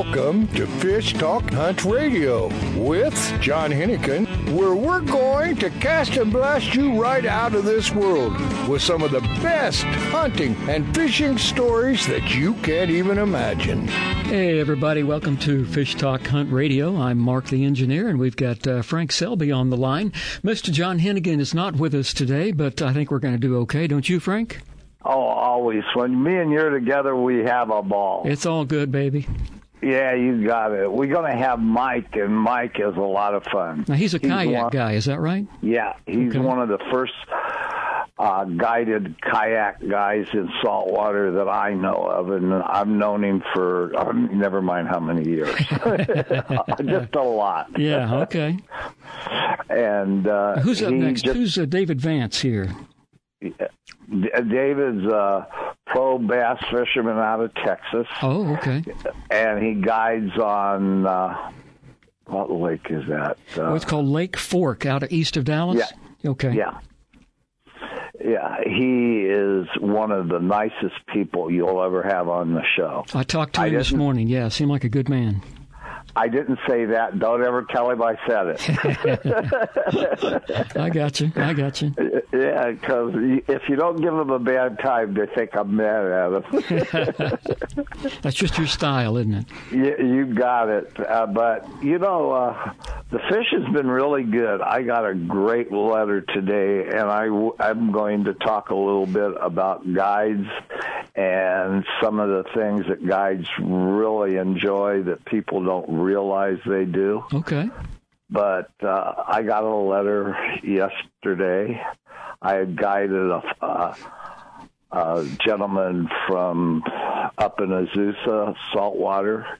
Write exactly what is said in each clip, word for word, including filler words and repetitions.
Welcome to Fish Talk Hunt Radio with John Hennigan, where we're going to cast and blast you right out of this world with some of the best hunting and fishing stories that you can't even imagine. Hey, everybody. Welcome to Fish Talk Hunt Radio. I'm Mark the Engineer, and we've got uh, Frank Selby on the line. Mister John Hennigan is not with us today, but I think we're going to do okay. Don't you, Frank? Oh, always. When me and you're together, we have a ball. It's all good, baby. Yeah, you got it. We're going to have Mike, and Mike is a lot of fun. Now, he's a he's kayak one, guy, is that right? Yeah, he's okay. One of the first uh, guided kayak guys in saltwater that I know of, and I've known him for um, never mind how many years. Just a lot. Yeah, okay. And uh, who's up next? Just, who's uh, David Vance here? Yeah. David's a pro bass fisherman out of Texas. Oh, okay. And he guides on, uh, what lake is that? Uh, oh, it's called Lake Fork out of east of Dallas? Yeah. Okay. Yeah. Yeah, he is one of the nicest people you'll ever have on the show. I talked to him this morning. Yeah, seemed like a good man. I didn't say that. Don't ever tell him I said it. I got you. I got you. Yeah, because if you don't give them a bad time, they think I'm mad at them. That's just your style, isn't it? You, you got it. Uh, but, you know, uh, the fish has been really good. I got a great letter today, and I, I'm going to talk a little bit about guides and some of the things that guides really enjoy that people don't realize they do. Okay. But uh, I got a letter yesterday. I had guided a, uh, a gentleman from up in Azusa, saltwater,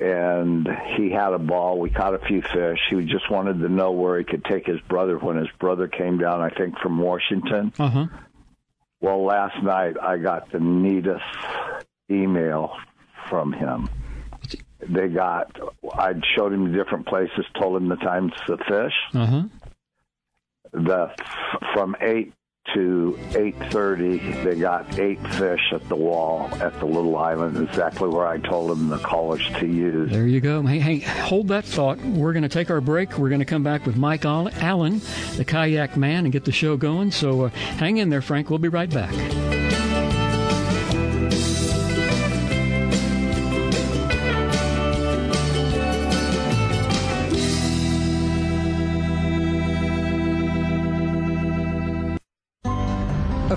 and he had a ball. We caught a few fish. He just wanted to know where he could take his brother when his brother came down, I think, from Washington. Uh-huh. Well, last night I got the neatest email from him. They got, I showed him different places, told him the times to fish. Uh-huh. The, from eight to eight thirty, they got eight fish at the wall at the little island, exactly where I told them the colors to use. There you go. Hey, hey, hold that thought. We're going to take our break. We're going to come back with Mike Allen, the kayak man, and get the show going. So uh, hang in there, Frank. We'll be right back. A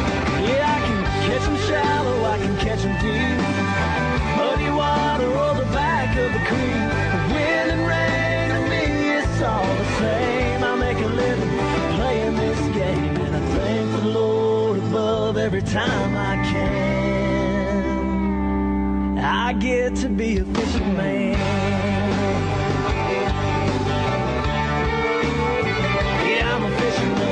Catch 'em shallow, I can catch 'em deep. Muddy water or the back of the creek. Wind and rain and time I can, I get to be a fisherman. Yeah, I'm a fisherman.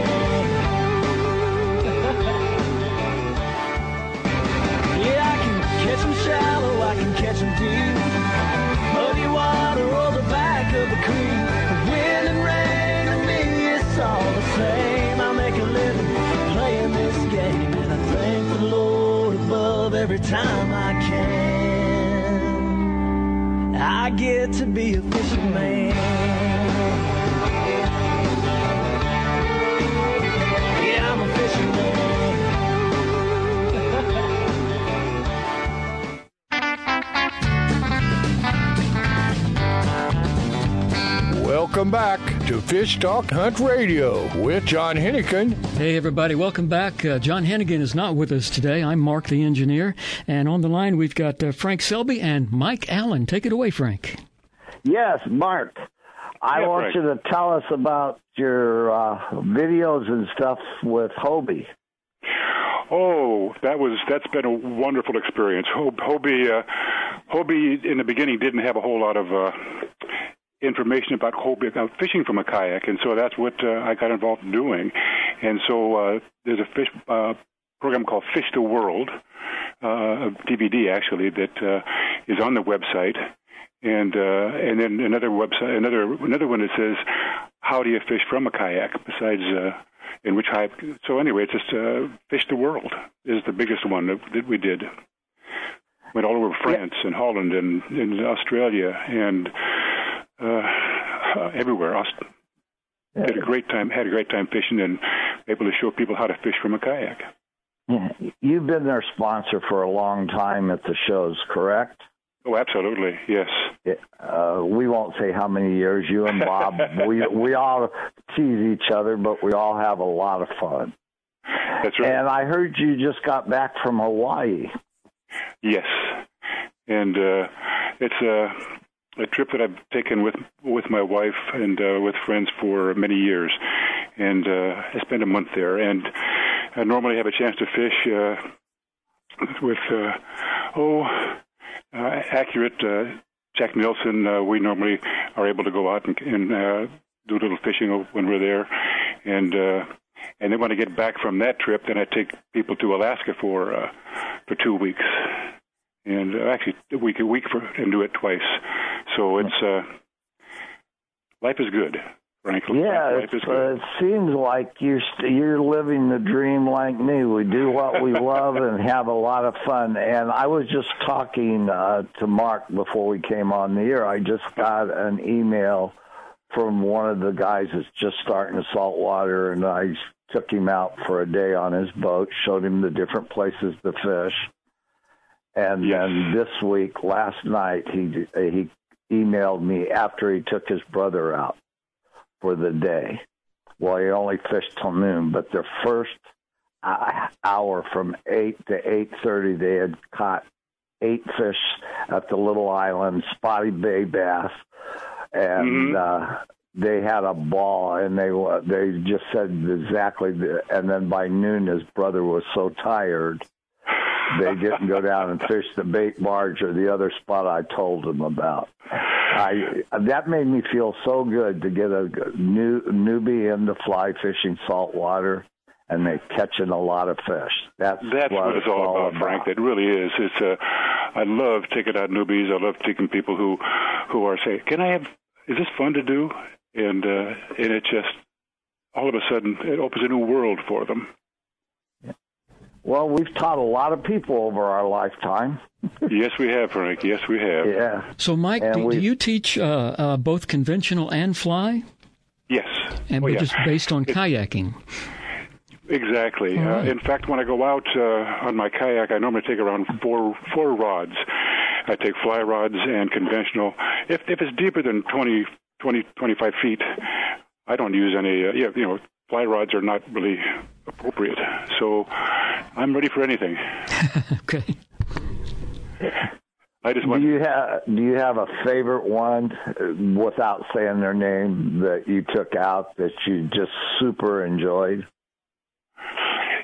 Yeah, I can catch them shallow, I can catch them deep. Muddy water or the back of a creek. Wind and rain to me, it's all the same. I make a living playing this game, and I thank the Lord above every time I can. I get to be a fisherman. Yeah, I'm a fisherman. Welcome back to Fish Talk Hunt Radio with John Hennigan. Hey, everybody. Welcome back. Uh, John Hennigan is not with us today. I'm Mark, the engineer. And on the line, we've got uh, Frank Selby and Mike Allen. Take it away, Frank. Yes, Mark. I yeah, want Frank. you to tell us about your uh, videos and stuff with Hobie. Oh, that was that's been a wonderful experience. Hobie, uh, Hobie in the beginning, didn't have a whole lot of... Uh, information about Hobie, about fishing from a kayak, and so that's what uh, I got involved in doing. And so uh, there's a fish uh, program called Fish the World, uh, a D V D actually that uh, is on the website, and uh, and then another website, another another one that says how do you fish from a kayak? Besides, uh, in which high? So anyway, it's just uh, Fish the World is the biggest one that, that we did. Went all over France and Holland and, and Australia and. Uh, uh, everywhere. Austin had a great time. Had a great time fishing and able to show people how to fish from a kayak. You've been their sponsor for a long time at the shows, correct? Oh, absolutely. Yes. It, uh, we won't say how many years. You and Bob, we we all tease each other, but we all have a lot of fun. That's right. And I heard you just got back from Hawaii. Yes, and uh, it's a. Uh, A trip that I've taken with with my wife and uh, with friends for many years, and uh, I spent a month there. And I normally have a chance to fish uh, with uh, oh, uh, accurate uh, Jack Nicholson. Uh, we normally are able to go out and, and uh, do a little fishing when we're there, and uh, and then when I get back from that trip, then I take people to Alaska for uh, for two weeks, and uh, actually a week a week for and do it twice. So it's uh, life is good, frankly. Yeah, life is good. Uh, it seems like you're st- you're living the dream like me. We do what we love and have a lot of fun. And I was just talking uh, to Mark before we came on the air. I just got an email from one of the guys that's just starting to saltwater, and I took him out for a day on his boat, showed him the different places to fish, and yes. Then this week, last night, he he. emailed me after he took his brother out for the day. Well, he only fished till noon, but the first hour from eight to eight thirty, they had caught eight fish at the little island, spotty bay bass, and mm-hmm. uh, they had a ball, and they they just said exactly, the, and then by noon his brother was so tired, they didn't go down and fish the bait barge or the other spot I told them about. I that made me feel so good to get a new newbie into fly fishing saltwater, and they catching a lot of fish. That's, That's what, what it's all, all about, about, Frank. That really is. It's a. I love taking out newbies. I love taking people who, who are saying, "Can I have? Is this fun to do?" And uh, and it just all of a sudden it opens a new world for them. Well, we've taught a lot of people over our lifetime. Yes, we have, Frank. Yes, we have. Yeah. So, Mike, do, do you teach uh, uh, both conventional and fly? Yes. And we're oh, yeah. just based on it, kayaking. Exactly. Right. Uh, in fact, when I go out uh, on my kayak, I normally take around four four rods. I take fly rods and conventional. If if it's deeper than twenty, twenty, twenty-five feet, I don't use any, uh, you know, fly rods are not really appropriate, so I'm ready for anything. Okay. I just want. Do you have Do you have a favorite one, without saying their name, that you took out that you just super enjoyed?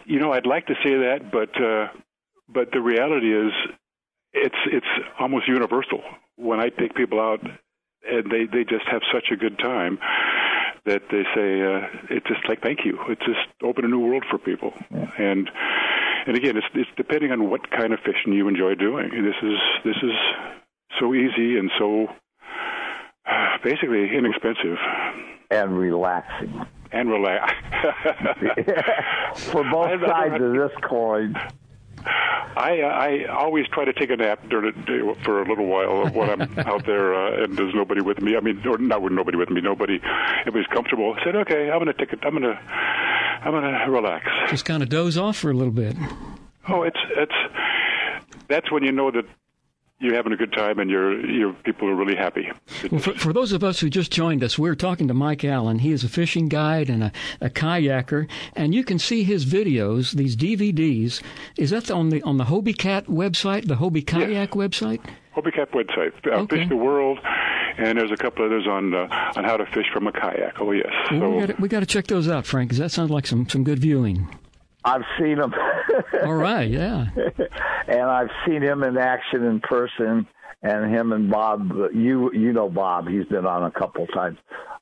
You know, I'd like to say that, but uh, but the reality is, it's it's almost universal. When I take people out, and they, they just have such a good time that they say uh, it's just like thank you. It's just opened a new world for people, yeah. and and again, it's it's depending on what kind of fishing you enjoy doing. This is this is so easy and so uh, basically inexpensive and relaxing. And relax. For both sides of this coin. I I always try to take a nap during the day for a little while when I'm out there uh, and there's nobody with me. I mean, or not with nobody with me. Nobody. Everybody's comfortable. I said, okay, I'm gonna take it. I'm gonna I'm gonna relax. Just kind of doze off for a little bit. Oh, it's it's that's when you know that you're having a good time, and your your people are really happy. Well, for, for those of us who just joined us, we're talking to Mike Allen. He is a fishing guide and a, a kayaker, and you can see his videos, these D V Ds. Is that the, on the on the Hobie Cat website, the Hobie Kayak yes. website? Hobie Cat website, uh, okay. Fish the World, and there's a couple others on uh, on how to fish from a kayak. Oh yes, well, so, we gotta, we got to check those out, Frank, because that sounds like some, some good viewing. I've seen him. All right, yeah. And I've seen him in action in person, and him and Bob. You you know Bob. He's been on a couple times.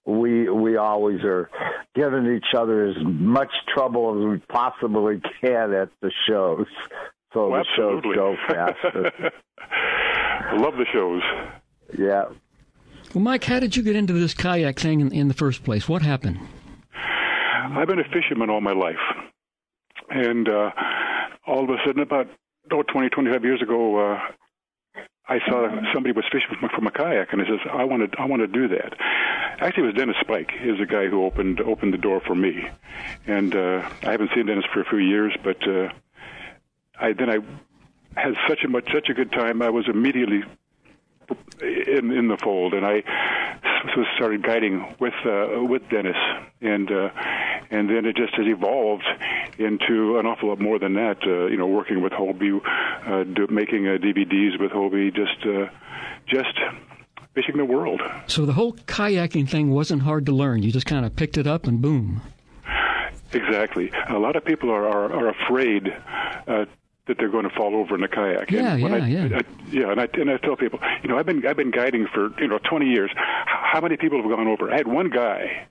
We we always are giving each other as much trouble as we possibly can at the shows, so well, the absolutely. shows go faster. I love the shows. Yeah. Well, Mike, how did you get into this kayak thing in, in the first place? What happened? I've been a fisherman all my life. And uh, all of a sudden, about oh, twenty, twenty-five years ago, uh, I saw somebody was fishing from, from a kayak, and I says, "I want to, I want to do that." Actually, it was Dennis Spike. He was the guy who opened opened the door for me, and uh, I haven't seen Dennis for a few years. But uh, I then I had such a much such a good time. I was immediately in in the fold, and I so started guiding with uh, with Dennis, and uh, and then it just has evolved into an awful lot more than that. Uh, you know, working with Hobie, uh, do, making uh, D V Ds with Hobie, just uh, just fishing the world. So the whole kayaking thing wasn't hard to learn. You just kind of picked it up and boom. Exactly. A lot of people are are, are afraid. Uh, that they're going to fall over in a kayak. Yeah, and yeah, I, yeah. I, yeah, and I and I tell people, you know, I've been I've been guiding for you know twenty years. How many people have gone over? I had one guy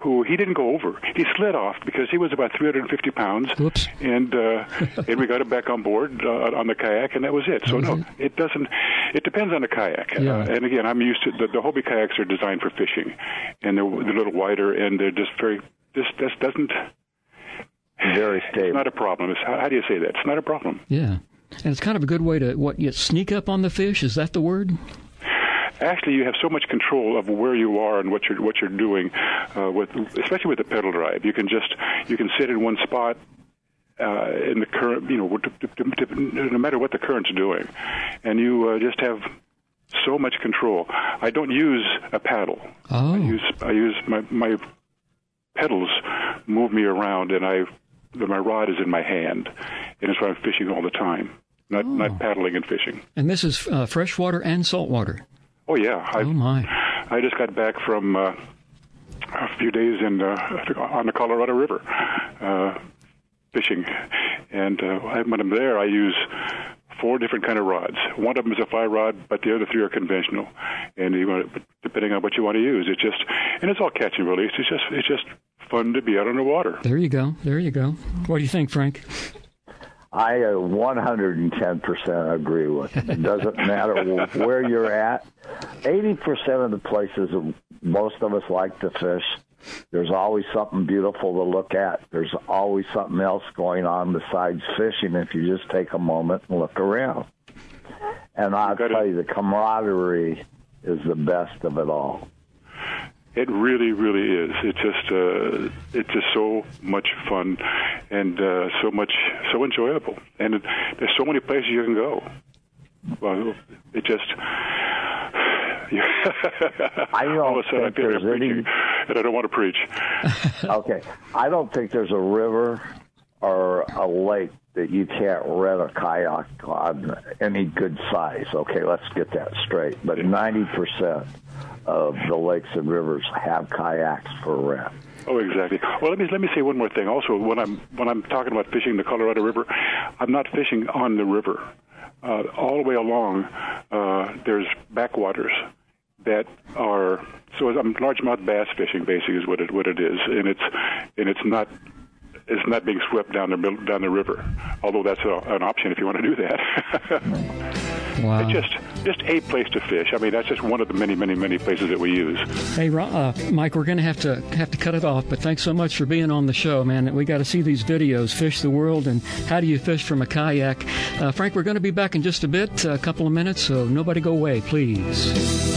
who he didn't go over. He slid off because he was about three hundred fifty pounds. Oops. And uh, and we got him back on board uh, on the kayak, and that was it. So was no, it? it doesn't. It depends on the kayak. Yeah. Uh, and again, I'm used to the, the Hobie kayaks are designed for fishing, and they're, they're a little wider, and they're just very. This this doesn't. Very stable. It's not a problem. It's, how, how do you say that? It's not a problem. Yeah. And it's kind of a good way to, what, you sneak up on the fish? Is that the word? Actually, you have so much control of where you are and what you're, what you're doing, uh, with, especially with the pedal drive. You can just, you can sit in one spot. Uh, in the current, you know, no matter what the current's doing. And you uh, just have so much control. I don't use a paddle. Oh. I use, I use my, my pedals move me around, and I... my rod is in my hand, and that's why I'm fishing all the time, not oh. not paddling and fishing. And this is uh, freshwater and saltwater. Oh yeah! I, oh my! I just got back from uh, a few days in uh, on the Colorado River uh, fishing, and uh, when I'm there, I use four different kind of rods. One of them is a fly rod, but the other three are conventional. And you want to, depending on what you want to use, it's just and it's all catch and release. It's just it's just. fun to be out on the water. There you go. There you go. What do you think, Frank? I uh, one hundred ten percent agree with you. It doesn't matter where you're at. eighty percent of the places most of us like to fish, there's always something beautiful to look at. There's always something else going on besides fishing if you just take a moment and look around. And I'll tell you, the camaraderie is the best of it all. It really, really is. It's just, uh, it's just so much fun, and uh, so much, so enjoyable. And it, there's so many places you can go. Well, it just. I don't All of a sudden think I there's any, and I don't want to preach. Okay, I don't think there's a river or a lake that you can't rent a kayak on any good size. Okay, let's get that straight. But ninety percent of the lakes and rivers have kayaks for rent. Oh, exactly. Well, let me let me say one more thing. Also, when I'm when I'm talking about fishing the Colorado River, I'm not fishing on the river. Uh, all the way along, uh, there's backwaters that are so. I'm largemouth bass fishing, basically, is what it what it is, and it's and it's not. It's not being swept down the down the river, although that's a, an option if you want to do that. Wow. It's just just a place to fish. I mean, that's just one of the many, many, many places that we use. Hey, uh, Mike, we're going to have to have to cut it off, but thanks so much for being on the show, man. We got to see these videos, Fish the World, and how do you fish from a kayak. Uh, Frank, we're going to be back in just a bit, a couple of minutes, so nobody go away, please.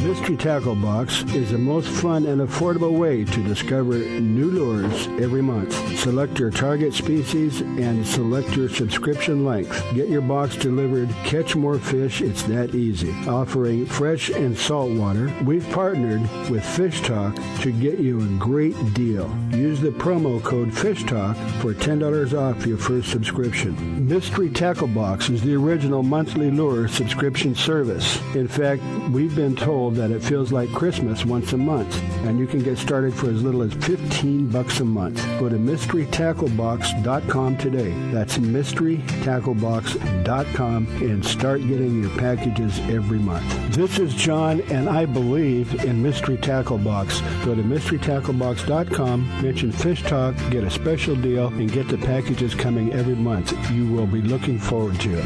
Mystery Tackle Box is the most fun and affordable way to discover new lures every month. Select your target species and select your subscription length. Get your box delivered, catch more fish, it's that easy. Offering fresh and salt water, we've partnered with Fish Talk to get you a great deal. Use the promo code Fish Talk for ten dollars off your first subscription. Mystery Tackle Box is the original monthly lure subscription service. In fact, we've been told that it feels like Christmas once a month, and you can get started for as little as fifteen bucks a month. Go to mystery tackle box dot com today. That's mystery tackle box dot com and start getting your packages every month. This is John, and I believe in Mystery Tackle Box. Go to mystery tackle box dot com, mention Fish Talk, get a special deal, and get the packages coming every month. You will be looking forward to it.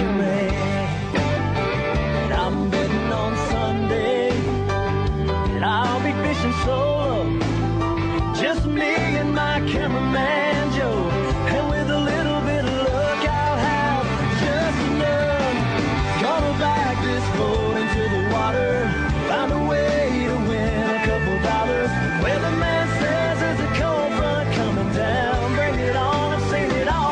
And I'm betting on Sunday that I'll be fishing solo, just me and my cameraman Joe. And with a little bit of luck, I'll have just enough. Gonna back this boat into the water, find a way to win a couple dollars. Well, the man says there's a cold front coming down, bring it on, I've seen it all.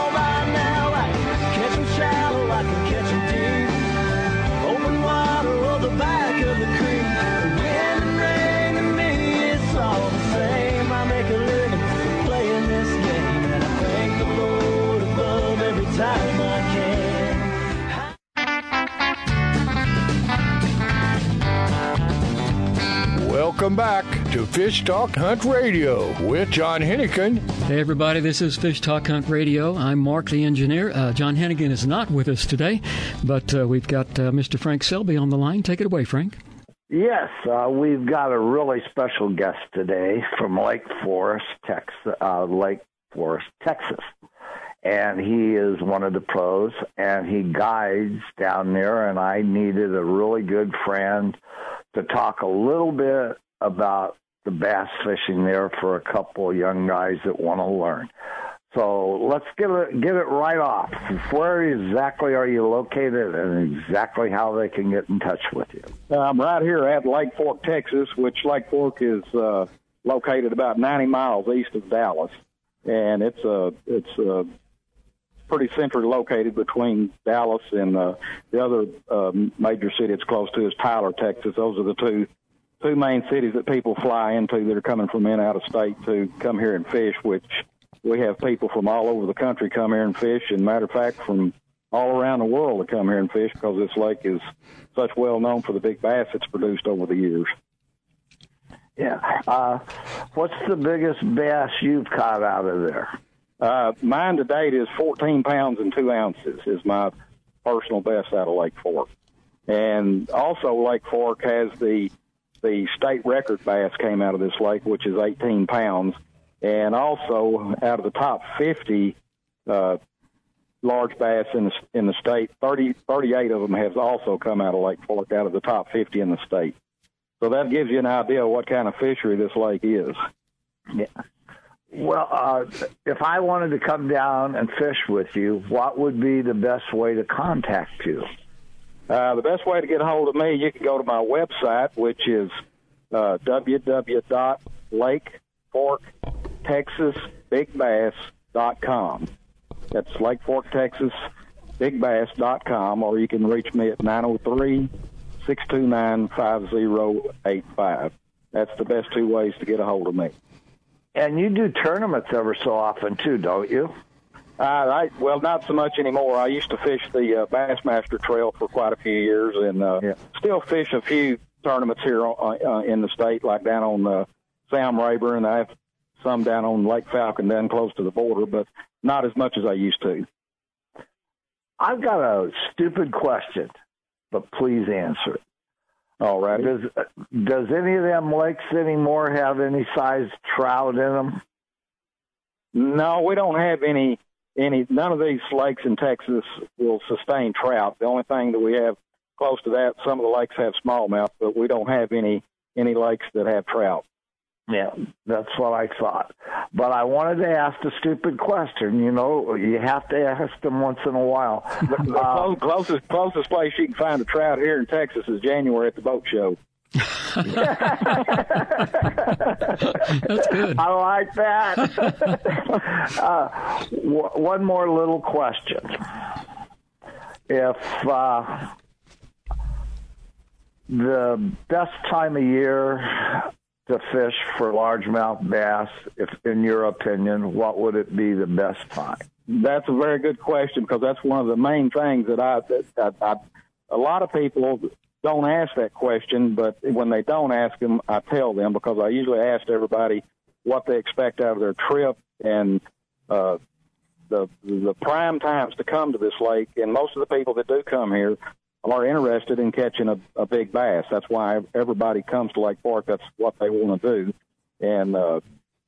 Welcome back to Fish Talk Hunt Radio with John Hennigan. Hey, everybody, this is Fish Talk Hunt Radio. I'm Mark, the engineer. Uh, John Hennigan is not with us today, but uh, we've got uh, Mister Frank Selby on the line. Take it away, Frank. Yes, uh, we've got a really special guest today from Lake Forest, Texas, uh, Lake Forest, Texas. And he is one of the pros, and he guides down there, and I needed a really good friend to talk a little bit about the bass fishing there for a couple of young guys that want to learn. So let's get it, get it right off. Where exactly are you located and exactly how they can get in touch with you? I'm right here at Lake Fork, Texas, which Lake Fork is uh, located about ninety miles east of Dallas, and it's a it's a pretty centrally located between Dallas and uh, the other uh, major city it's close to is Tyler, Texas. Those are the two two main cities that people fly into that are coming from in out of state to come here and fish, which we have people from all over the country come here and fish, and matter of fact, from all around the world to come here and fish because this lake is such well known for the big bass it's produced over the years. Yeah. Uh, what's the biggest bass you've caught out of there? Uh, mine to date is fourteen pounds and two ounces is my personal best out of Lake Fork. And also Lake Fork has the the state record bass came out of this lake, which is eighteen pounds. And also out of the top fifty uh, large bass in the, in the state, thirty, thirty-eight of them have also come out of Lake Fork out of the top fifty in the state. So that gives you an idea of what kind of fishery this lake is. Yeah. Well, uh, if I wanted to come down and fish with you, what would be the best way to contact you? Uh, the best way to get a hold of me, you can go to my website, which is uh, w w w dot lake fork texas big bass dot com. That's lake fork texas big bass dot com, or you can reach me at nine oh three, six two nine, five oh eight five. That's the best two ways to get a hold of me. And you do tournaments ever so often, too, don't you? Uh, I, well, not so much anymore. I used to fish the uh, Bassmaster Trail for quite a few years and uh, yeah. still fish a few tournaments here uh, in the state, like down on uh, Sam Rayburn, and I have some down on Lake Falcon, down close to the border, but not as much as I used to. I've got a stupid question, but please answer it. All right. Does, does any of them lakes anymore have any size trout in them? No, we don't have any. Any none of these lakes in Texas will sustain trout. The only thing that we have close to that, some of the lakes have smallmouth, but we don't have any any lakes that have trout. Yeah, that's what I thought. But I wanted to ask the stupid question. You know, you have to ask them once in a while. But, the um, closest, closest place you can find a trout here in Texas is January at the boat show. That's good. I like that. uh, w- one more little question. If uh, the best time of year to fish for largemouth bass, if in your opinion, what would it be the best time? That's a very good question, because that's one of the main things that I, that I, I a lot of people don't ask that question, but when they don't ask them, I tell them, because I usually ask everybody what they expect out of their trip and uh, the the prime times to come to this lake, and most of the people that do come here are interested in catching a, a big bass. That's why everybody comes to Lake Fork. That's what they want to do. And uh,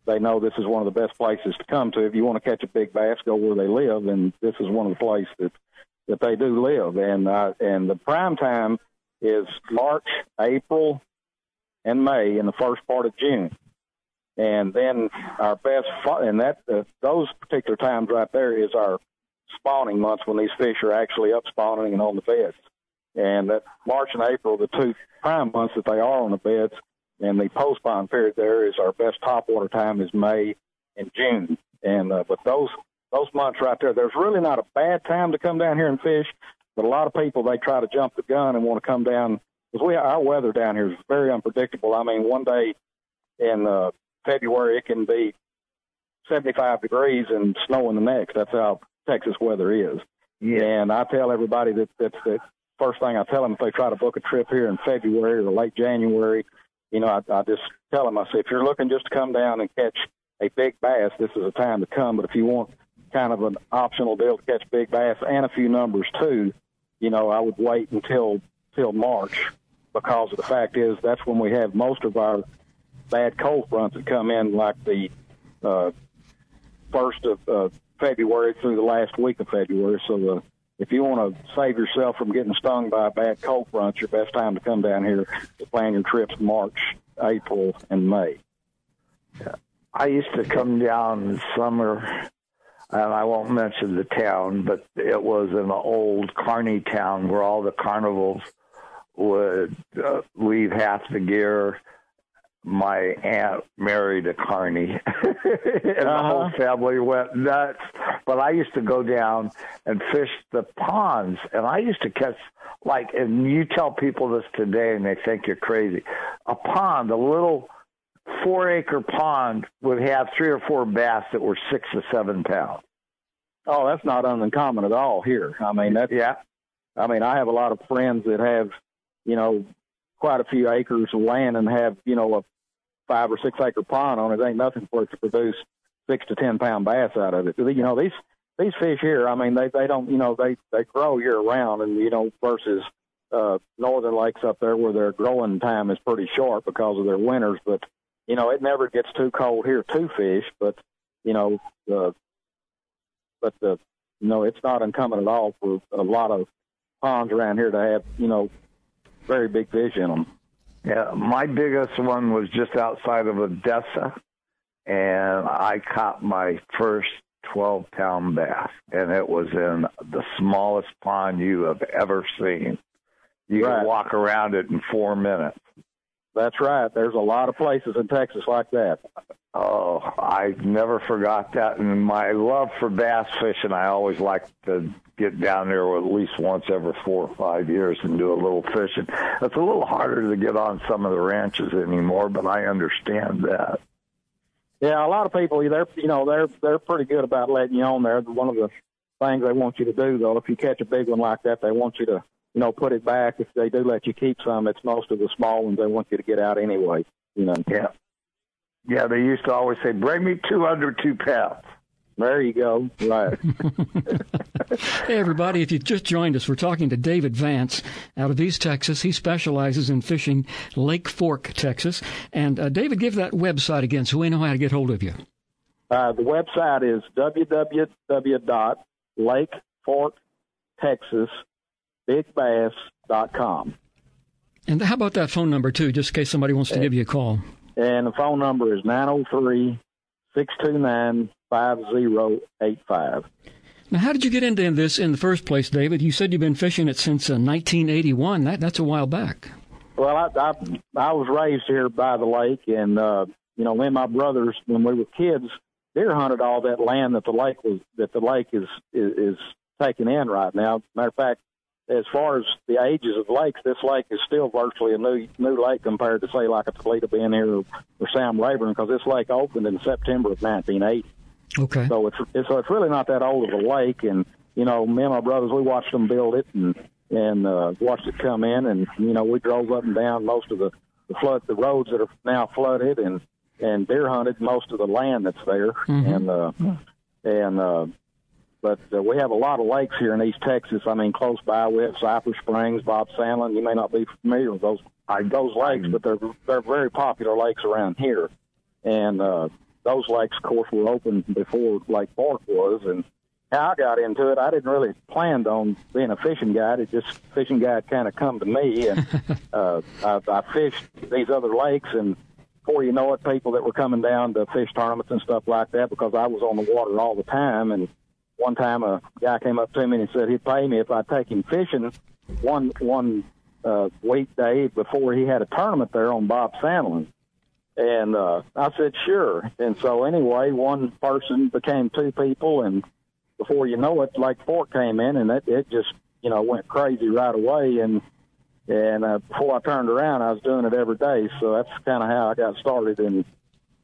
they know this is one of the best places to come to. If you want to catch a big bass, go where they live, and this is one of the places that, that they do live. And uh, and the prime time is March, April, and May in the first part of June. And then our best – and that uh, those particular times right there is our spawning months when these fish are actually up spawning and on the beds. And that March and April, the two prime months that they are on the beds, and the post-spawn period there is our best topwater time is May and June. And uh, but those those months right there, there's really not a bad time to come down here and fish, but a lot of people, they try to jump the gun and want to come down. Because we, our weather down here is very unpredictable. I mean, one day in uh, February, it can be seventy-five degrees and snowing the next. That's how Texas weather is. Yeah. And I tell everybody that that's that. First thing I tell them, if they try to book a trip here in February or late January, you know, I, I just tell them, I say, if you're looking just to come down and catch a big bass, this is a time to come. But if you want kind of an optional deal to catch big bass and a few numbers too, you know, I would wait until till March, because of the fact is that's when we have most of our bad cold fronts that come in, like the uh, first of uh, February through the last week of February. So the If you want to save yourself from getting stung by a bad cold front, your best time to come down here to plan your trips March, April, and May. I used to come down in summer, and I won't mention the town, but it was an old carny town where all the carnivals would uh, leave half the gear my aunt married a carny, and uh-huh. the whole family went nuts. But I used to go down and fish the ponds, and I used to catch, like, and you tell people this today, and they think you're crazy. A pond, a little four-acre pond, would have three or four bass that were six to seven pounds. Oh, that's not uncommon at all here. I mean, that's, yeah. I mean, I have a lot of friends that have, you know, quite a few acres of land and have, you know, a five or six acre pond on it. It ain't nothing for it to produce six to ten pound bass out of it. You know, these these fish here, I mean, they, they don't, you know, they, they grow year round, and, you know, versus uh, northern lakes up there where their growing time is pretty short because of their winters. But, you know, it never gets too cold here to fish. But, you know, uh, but the, you know, it's not uncommon at all for a lot of ponds around here to have, you know, very big fish in them. Yeah, my biggest one was just outside of Odessa, and I caught my first twelve-pound bass, and it was in the smallest pond you have ever seen. You right. can walk around it in four minutes. That's right. There's a lot of places in Texas like that. Oh, I never forgot that. And my love for bass fishing, I always like to get down there at least once every four or five years and do a little fishing. It's a little harder to get on some of the ranches anymore, but I understand that. Yeah, a lot of people, they're you know they're they're pretty good about letting you on there. One of the things they want you to do, though, if you catch a big one like that, they want you to you know put it back. If they do let you keep some, it's most of the small ones they want you to get out anyway. You know. Yeah. Yeah, they used to always say, bring me two under two pounds. There you go. Right. Hey, everybody, if you just joined us, we're talking to David Vance out of East Texas. He specializes in fishing Lake Fork, Texas. And, uh, David, give that website again so we know how to get hold of you. Uh, the website is w w w dot lake fork texas big bass dot com. And how about that phone number, too, just in case somebody wants to give you a call? And the phone number is nine oh three, six two nine, five oh eight five. Now, how did you get into this in the first place, David? You said you've been fishing it since uh, nineteen eighty-one. That, that's a while back. Well, I, I, I was raised here by the lake, and, uh, you know, me and my brothers, when we were kids, deer hunted all that land that the lake was that the lake is, is, is taking in right now. Matter of fact, as far as the ages of lakes, this lake is still virtually a new new lake compared to, say, like a Toledo Bend here or, or Sam Rayburn, because this lake opened in September of nineteen eighty. Okay. So it's, it's so it's really not that old of a lake, and you know, me and my brothers, we watched them build it and and uh, watched it come in, and you know, we drove up and down most of the, the flood the roads that are now flooded, and and deer hunted most of the land that's there, mm-hmm. and uh, yeah. and. Uh, But uh, we have a lot of lakes here in East Texas. I mean, close by, we have Cypress Springs, Bob Sandlin. You may not be familiar with those those lakes, but they're they're very popular lakes around here. And uh, those lakes, of course, were open before Lake Fork was. And how I got into it, I didn't really plan on being a fishing guide. It just fishing guide kind of come to me, and uh, I, I fished these other lakes, and before you know it, people that were coming down to fish tournaments and stuff like that, because I was on the water all the time. And one time a guy came up to me and said he'd pay me if I'd take him fishing one one uh, weekday before he had a tournament there on Bob Sandlin. And uh, I said, sure. And so anyway, one person became two people, and before you know it, Lake Fork came in, and it, it just, you know, went crazy right away. And and uh, before I turned around, I was doing it every day. So that's kind of how I got started in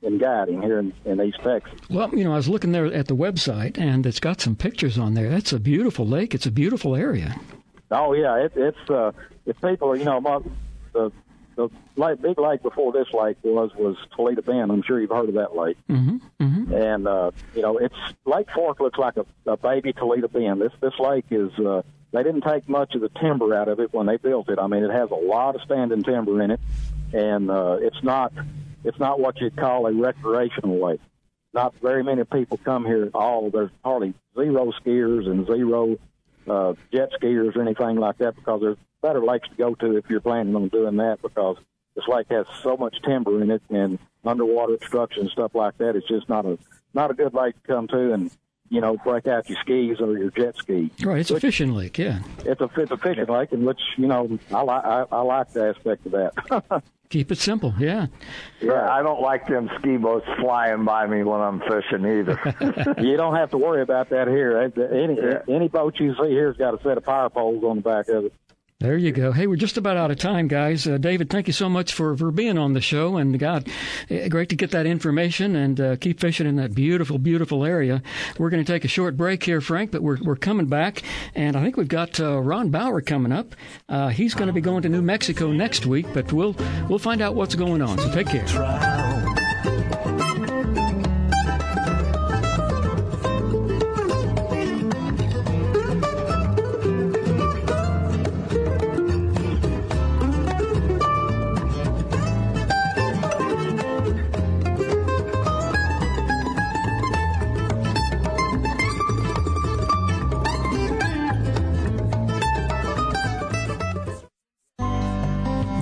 and guiding here in, in East Texas. Well, you know, I was looking there at the website, and it's got some pictures on there. That's a beautiful lake. It's a beautiful area. Oh, yeah. It, it's, uh, if people are, you know, my, the, the lake, big lake before this lake was was Toledo Bend. I'm sure you've heard of that lake. Mm-hmm, mm-hmm. And, uh, you know, it's Lake Fork looks like a, a baby Toledo Bend. This, this lake is, uh, they didn't take much of the timber out of it when they built it. I mean, it has a lot of standing timber in it, and uh, it's not... It's not what you'd call a recreational lake. Not very many people come here at all. There's hardly zero skiers and zero uh, jet skiers or anything like that, because there's better lakes to go to if you're planning on doing that, because this lake has so much timber in it and underwater obstruction and stuff like that. It's just not a not a good lake to come to and you know, break out your skis or your jet ski. Right, it's which, a fishing lake, yeah. It's a, it's a fishing lake, and which, you know, I, li- I, I like the aspect of that. Keep it simple, yeah. Yeah, I don't like them ski boats flying by me when I'm fishing either. You don't have to worry about that here. Any, yeah. any boat you see here has got a set of power poles on the back of it. There you go. Hey, we're just about out of time, guys. Uh, David, thank you so much for, for being on the show. And, God, great to get that information and uh, keep fishing in that beautiful, beautiful area. We're going to take a short break here, Frank, but we're we're coming back. And I think we've got uh, Ron Bauer coming up. Uh, he's going to be going to New Mexico next week, but we'll we'll find out what's going on. So take care.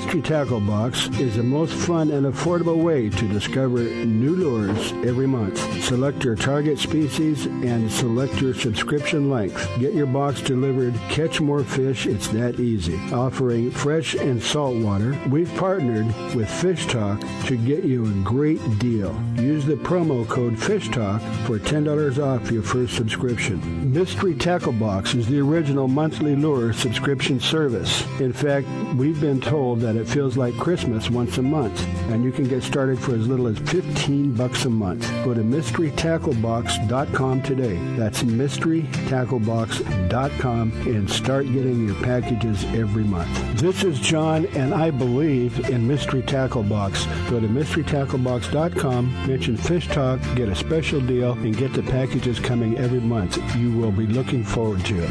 Mystery Tackle Box is the most fun and affordable way to discover new lures every month. Select your target species and select your subscription length. Get your box delivered, catch more fish, it's that easy. Offering fresh and salt water, we've partnered with Fish Talk to get you a great deal. Use the promo code FISHTALK for ten dollars off your first subscription. Mystery Tackle Box is the original monthly lure subscription service. In fact, we've been told that it feels like Christmas once a month, and you can get started for as little as fifteen bucks a month. Go to mystery tackle box dot com today. That's mystery tackle box dot com and start getting your packages every month. This is John, and I believe in Mystery Tackle Box. Go to mystery tackle box dot com, mention Fish Talk, get a special deal, and get the packages coming every month. You will be looking forward to it.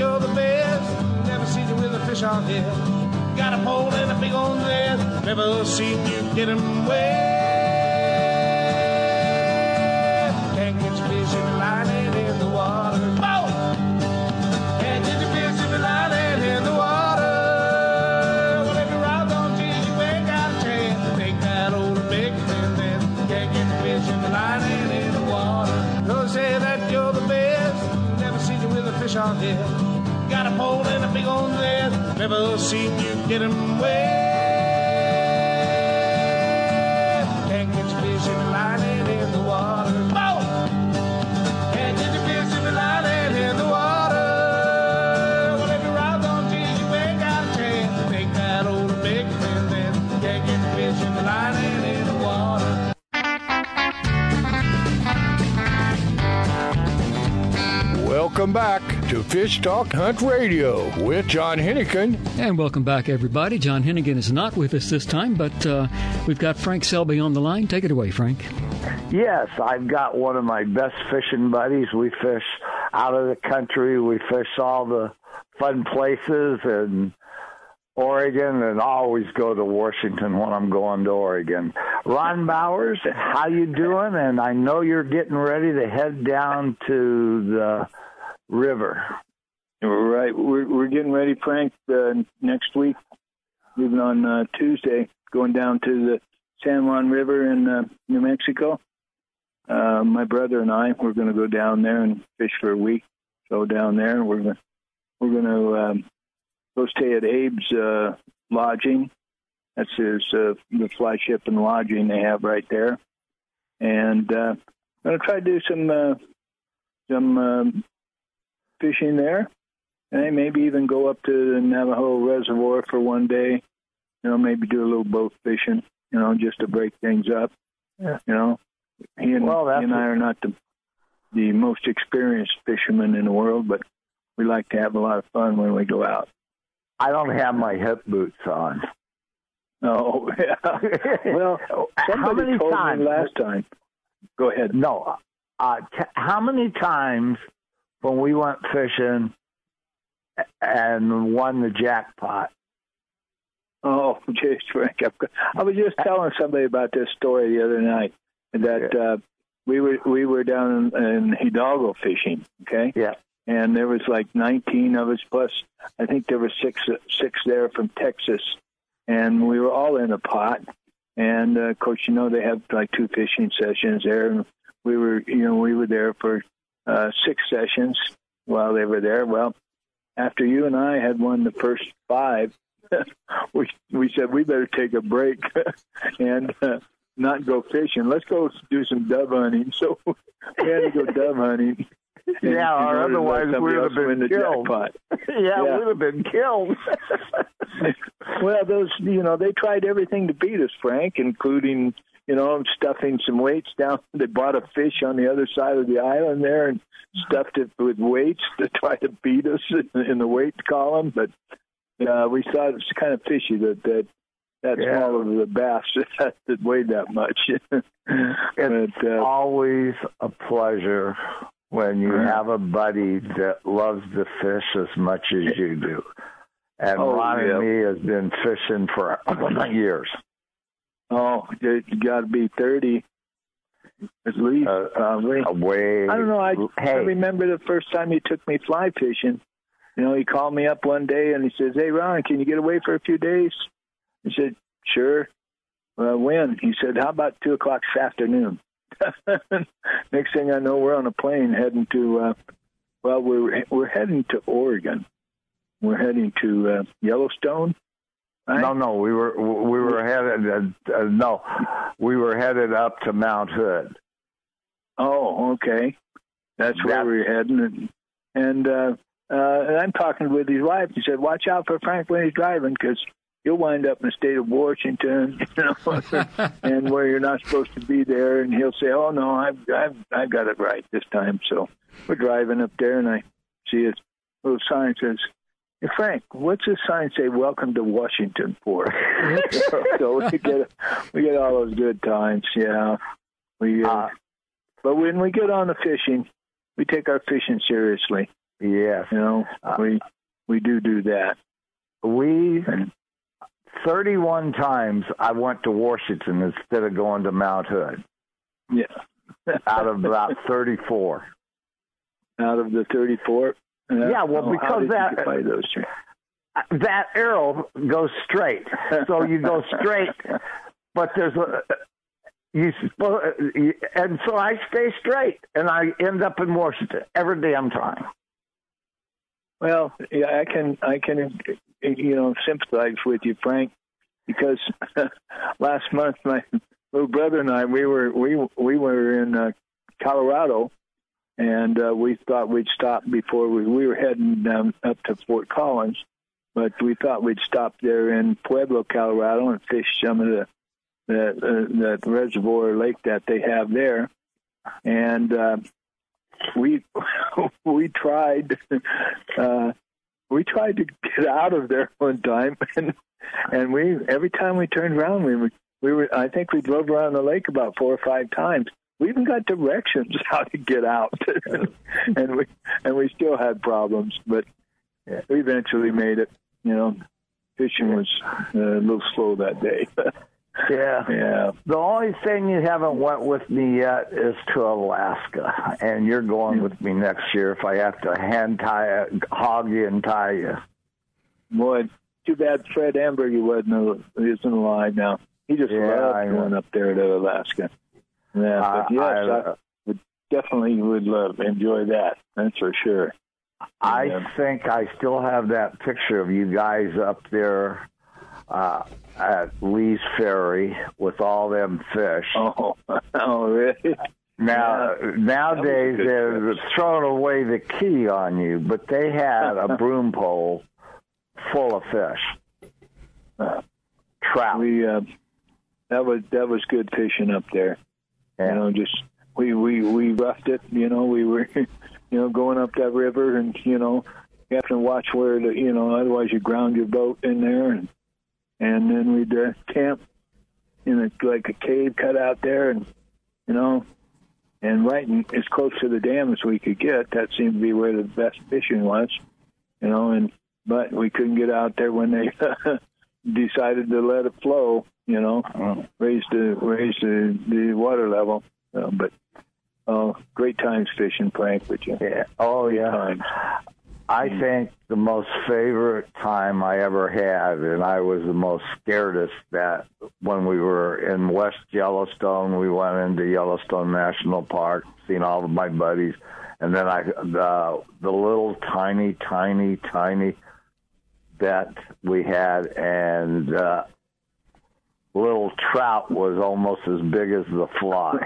you're the best, never seen you with a fish on here. Got a pole and a big old net, never seen you get him wet. Can't get your fish if you line it in the water. Oh! Can't get your fish if you line it in the water. Well, if you're out on G, you ain't got a chance to take that old big fin then. Can't get your fish if you line it in the water. Don't say that you're the best, never seen you with a fish on here. Got a pole and a big old net, never seen you get him wet. Can't get your fish if you line it in the water. Oh! Can't get your fish if you line it in the water. Well, if you're out on G, you ain't got a chance to take that old big fin then. Can't get your fish if you line it in the water. Welcome back to Fish Talk Hunt Radio with John Hennigan. And welcome back, everybody. John Hennigan is not with us this time, but uh, we've got Frank Selby on the line. Take it away, Frank. Yes, I've got one of my best fishing buddies. We fish out of the country. We fish all the fun places and Oregon, and always go to Washington when I'm going to Oregon. Ron Bowers, how you doing? And I know you're getting ready to head down to the river. Right. We're, we're getting ready, Frank, uh, next week, even on uh, Tuesday, going down to the San Juan River in uh, New Mexico. Uh, my brother and I, we're going to go down there and fish for a week. So down there, we're going we're going to um, go stay at Abe's uh, Lodging. That's his uh, the fly ship and lodging they have right there. And uh, I'm going to try to do some uh, some um, fishing there, and I maybe even go up to the Navajo Reservoir for one day. You know, maybe do a little boat fishing. You know, just to break things up. Yeah. You know, he and, well, he and I are not the the most experienced fishermen in the world, but we like to have a lot of fun when we go out. I don't have my hip boots on. Oh, yeah. Well, somebody how many told times? me last time. Go ahead. No. Uh, t- how many times when we went fishing and won the jackpot? Oh, geez, Frank. I was just telling somebody about this story the other night that uh, we were we were down in, in Hidalgo fishing, okay? Yeah. And there was like nineteen of us, plus I think there were six six there from Texas. And we were all in a pot. And, uh, of course, you know, they have like two fishing sessions there. And we were, you know, we were there for uh, six sessions while they were there. Well, after you and I had won the first five, we we said we better take a break and uh, not go fishing. Let's go do some dove hunting. So we had to go dove hunting. And, yeah, or otherwise we would have been killed. yeah, yeah, we would have been killed. Well, those, you know, they tried everything to beat us, Frank, including, you know, stuffing some weights down. They bought a fish on the other side of the island there and stuffed it with weights to try to beat us in the weight column. But uh, we thought it was kind of fishy that that, that yeah. small of the bass that weighed that much. It's but, uh, always a pleasure when you have a buddy that loves to fish as much as you do. And oh, Ron yeah. and me has been fishing for years. Oh, you got to be thirty at least, uh, probably. Way, I don't know. I, hey. I remember the first time he took me fly fishing. You know, he called me up one day and he says, "Hey, Ron, can you get away for a few days?" I said, "Sure." "Well, when?" He said, "How about two o'clock this afternoon?" Next thing I know, we're on a plane heading to, uh, well, we're we're heading to Oregon. We're heading to uh, Yellowstone. Right? No, no, we were we were headed uh, uh, no, we were headed up to Mount Hood. Oh, okay, that's where that... we we're heading, and and, uh, uh, and I'm talking with his wife. He said, "Watch out for Frank when he's driving, because you'll wind up in the state of Washington, you know, and where you're not supposed to be there." And he'll say, "Oh no, I've I've I've got it right this time." So we're driving up there, and I see a little sign that says, "Hey, Frank, what's this sign say? Welcome to Washington for?" So we get we get all those good times, yeah. We, uh, uh, but when we get on the fishing, we take our fishing seriously. Yes, you know, uh, we we do do that. We. And, thirty-one times I went to Washington instead of going to Mount Hood. Yeah. Out of about thirty-four. Out of the thirty-four? Uh, yeah, well, oh, because that those that arrow goes straight. So you go straight, but there's a... You, and so I stay straight, and I end up in Washington every damn time. Well, yeah, I can, I can, you know, sympathize with you, Frank, because last month my little brother and I we were we we were in uh, Colorado, and uh, we thought we'd stop before we we were heading um, up to Fort Collins, but we thought we'd stop there in Pueblo, Colorado, and fish some of the the, uh, the reservoir lake that they have there, and. Uh, We we tried uh, we tried to get out of there one time, and and we every time we turned around we were, we were I think we drove around the lake about four or five times. We even got directions how to get out, and we and we still had problems, but we eventually made it. You know, fishing was uh, a little slow that day. Yeah. Yeah. The only thing you haven't went with me yet is to Alaska, and you're going with me next year if I have to hand tie, hog you and tie you. Boy, too bad Fred Ambergy wasn't isn't alive now. He just yeah, loved going up there to Alaska. Yeah, uh, but yes, I, I would definitely would love enjoy that. That's for sure. I yeah. think I still have that picture of you guys up there. Uh, at Lee's Ferry with all them fish. Oh, oh really? Now, yeah. Nowadays, they're throwing away the key on you, but they had a broom pole full of fish. Uh, Trout. We, uh, that was that was good fishing up there. Yeah. You know, just we, we, we roughed it, you know, we were, you know, going up that river and, you know, you have to watch where, the, you know, otherwise you ground your boat in there and And then we'd uh, camp in a, like a cave cut out there, and you know, and right in, as close to the dam as we could get. That seemed to be where the best fishing was, you know. And but we couldn't get out there when they decided to let it flow, you know, oh. raise the raise the, the water level. Uh, but oh, great times fishing, Frank, with you. Yeah. Oh yeah. Times. I think the most favorite time I ever had, and I was the most scaredest, that when we were in West Yellowstone, we went into Yellowstone National Park, seen all of my buddies, and then I the the little tiny, tiny, tiny bet we had, and uh, little trout was almost as big as the fly.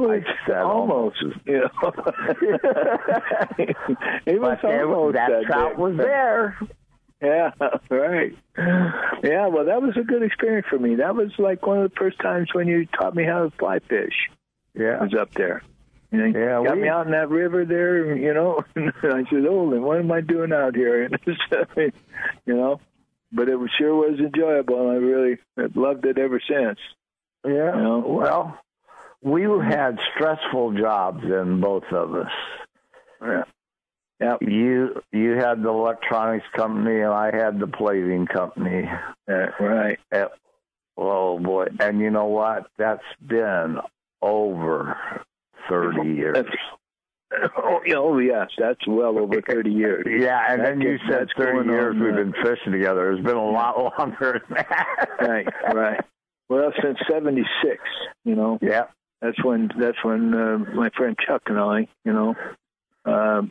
Like said, almost, almost, you know. It was almost that, that trout big. Was there. Yeah, right. Yeah, well, that was a good experience for me. That was like one of the first times when you taught me how to fly fish. Yeah, I was up there. And they yeah, got we, me out in that river there, you know. And I said, "Oh, then what am I doing out here?" And you know, but it sure was enjoyable, and I really loved it ever since. Yeah. You know? Well. We had stressful jobs in both of us. Yeah. Yep. You you had the electronics company and I had the plating company. Yeah, right. And, oh, boy. And you know what? That's been over thirty years. That's, oh, oh, yes. That's well over thirty years. Yeah, and that then you said thirty years on, we've uh, been fishing together. It's been a lot longer than that. Right, right. Well, since seventy-six, you know. Yeah. That's when that's when uh, my friend Chuck and I, you know, uh,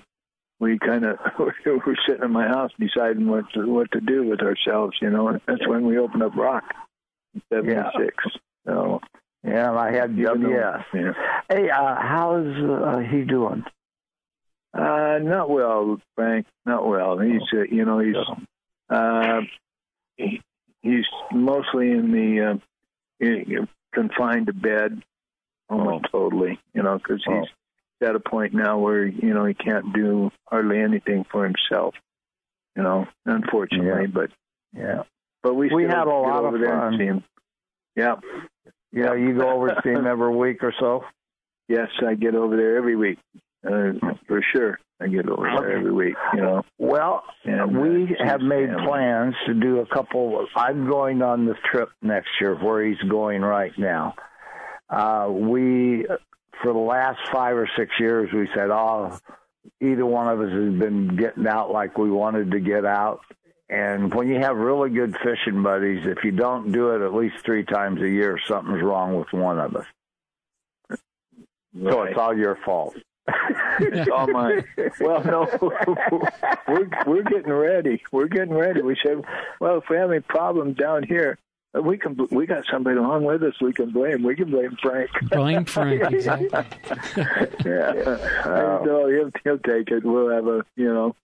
we kind of were sitting in my house deciding what to, what to do with ourselves, you know. And that's when we opened up Rock in seventy-six. Yeah. So yeah, I had W S. Yeah. Hey, uh, how's uh, he doing? Uh, not well, Frank. Not well. He's uh, you know he's uh, he, he's mostly in the uh, in, confined to bed. Almost oh. totally, you know, because he's oh. at a point now where, you know, he can't do hardly anything for himself, you know, unfortunately. Yeah. But yeah, but we still we had a lot of fun. And see him. Yeah. Yeah, you go over to see him every week or so? Yes, I get over there every week, uh, for sure. I get over okay. there every week, you know. Well, and, we uh, have made family. plans to do a couple. Of, I'm going on the trip next year where he's going right now. Uh, we, for the last five or six years, we said, oh, either one of us has been getting out like we wanted to get out. And when you have really good fishing buddies, if you don't do it at least three times a year, something's wrong with one of us. Right. So it's all your fault. It's all mine. Well, no, we're, we're getting ready. We're getting ready. We said, well, if we have any problems down here, We can. We got somebody along with us. We can blame. We can blame Frank. Blame Frank, exactly. Yeah. Oh. And, uh, he'll, he'll take it. We'll have a, you know,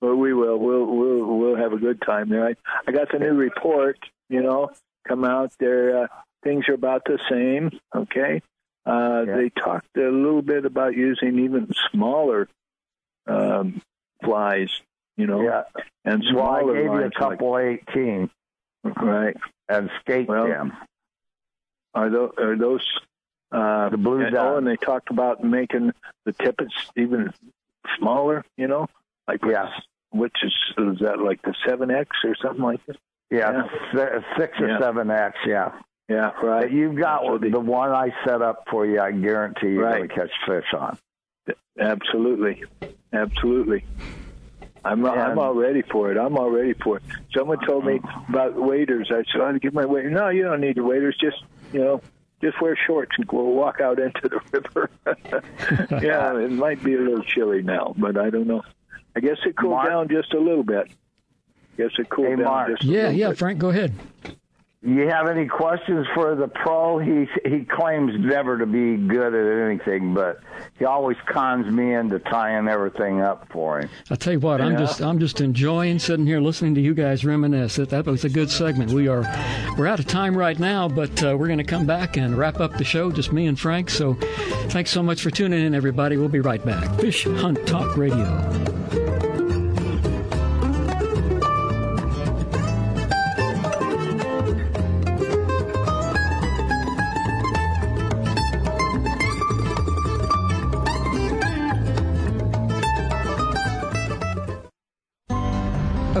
well, we will. We'll we'll we'll have a good time there. I, I got the new report. You know, come out there. Uh, things are about the same. Okay. Uh, yeah. They talked a little bit about using even smaller um, flies. You know, yeah. and smaller. Well, I gave you a couple like, eighteen. Right. And skate well, them. Are those, are those uh, the blue and, oh, and they talked about making the tippets even smaller, you know? Like yeah. which is, is that like the seven X or something like that? Yeah, yeah. six or yeah. seven X, yeah. Yeah, right. But you've got so the, the one I set up for you, I guarantee you're right. going to catch fish on. Absolutely. Absolutely. I'm and, I'm all ready for it. I'm all ready for it. Someone told me about waders. I said, I'll give my waders. No, you don't need the waders. Just, you know, just wear shorts and we'll walk out into the river. Yeah, it might be a little chilly now, but I don't know. I guess it cooled Mark, down just a little bit. I guess it cooled hey, down Mark. just a yeah, little yeah, bit. Yeah, yeah, Frank, go ahead. You have any questions for the pro? He he claims never to be good at anything, but he always cons me into tying everything up for him. I tell you what, yeah. I'm just I'm just enjoying sitting here listening to you guys reminisce. That, that was a good segment. We are we're out of time right now, but uh, we're going to come back and wrap up the show, just me and Frank. So, thanks so much for tuning in, everybody. We'll be right back. Fish Hunt Talk Radio. A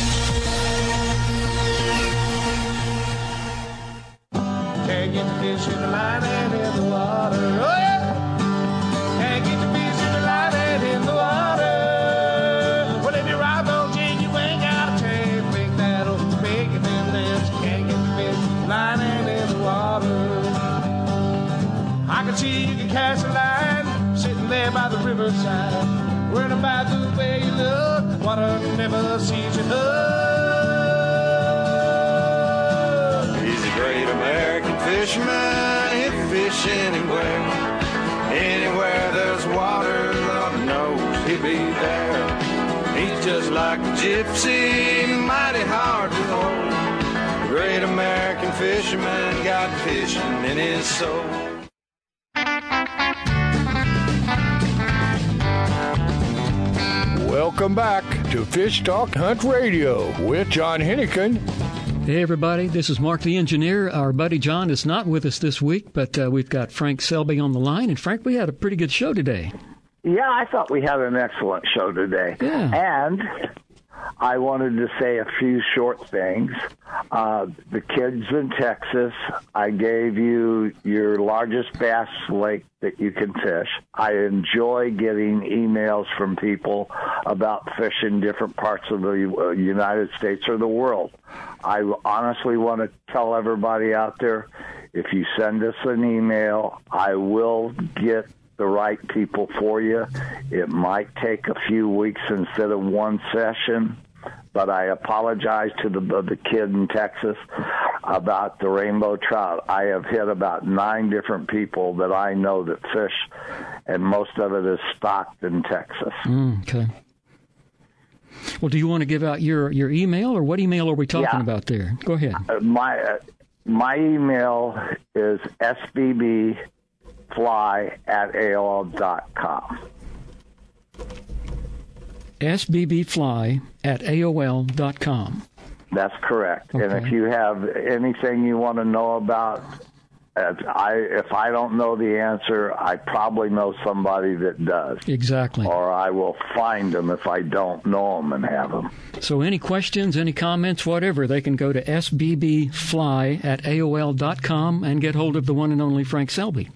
Get the fish in the line and in the water. Oh, yeah. Can't get the fish in the line and in the water. Well, if you're out on G, you ain't got a chance. Make that old big and then lips. Can't get the fish in the line and in the water. I can see you can cast a line sitting there by the riverside. Worried about the way you look. Water never sees you hook. He's a great American fisherman, hit fish anywhere. Anywhere there's water, Lord knows he'll be there. He's just like a gypsy, mighty hard to hold. Great American fisherman got fishing in his soul. Welcome back to Fish Talk Hunt Radio with John Hennigan. Hey, everybody. This is Mark the Engineer. Our buddy John is not with us this week, but uh, we've got Frank Selby on the line. And, Frank, we had a pretty good show today. Yeah, I thought we had an excellent show today. Yeah. And I wanted to say a few short things. Uh, the kids in Texas, I gave you your largest bass lake that you can fish. I enjoy getting emails from people about fishing different parts of the United States or the world. I honestly want to tell everybody out there, if you send us an email, I will get the right people for you. It might take a few weeks instead of one session, but I apologize to the, the kid in Texas. about the rainbow trout. I have hit about nine different people that I know that fish, and most of it is stocked in Texas. Mm, okay. Well, do you want to give out your, your email, or what email are we talking yeah. about there? Go ahead. Uh, my uh, my email is S B B fly at A O L dot com. S B B fly at A O L dot com. That's correct. Okay. And if you have anything you want to know about, if I, if I don't know the answer, I probably know somebody that does. Exactly. Or I will find them if I don't know them and have them. So any questions, any comments, whatever, they can go to S B B fly at A O L dot com and get hold of the one and only Frank Selby.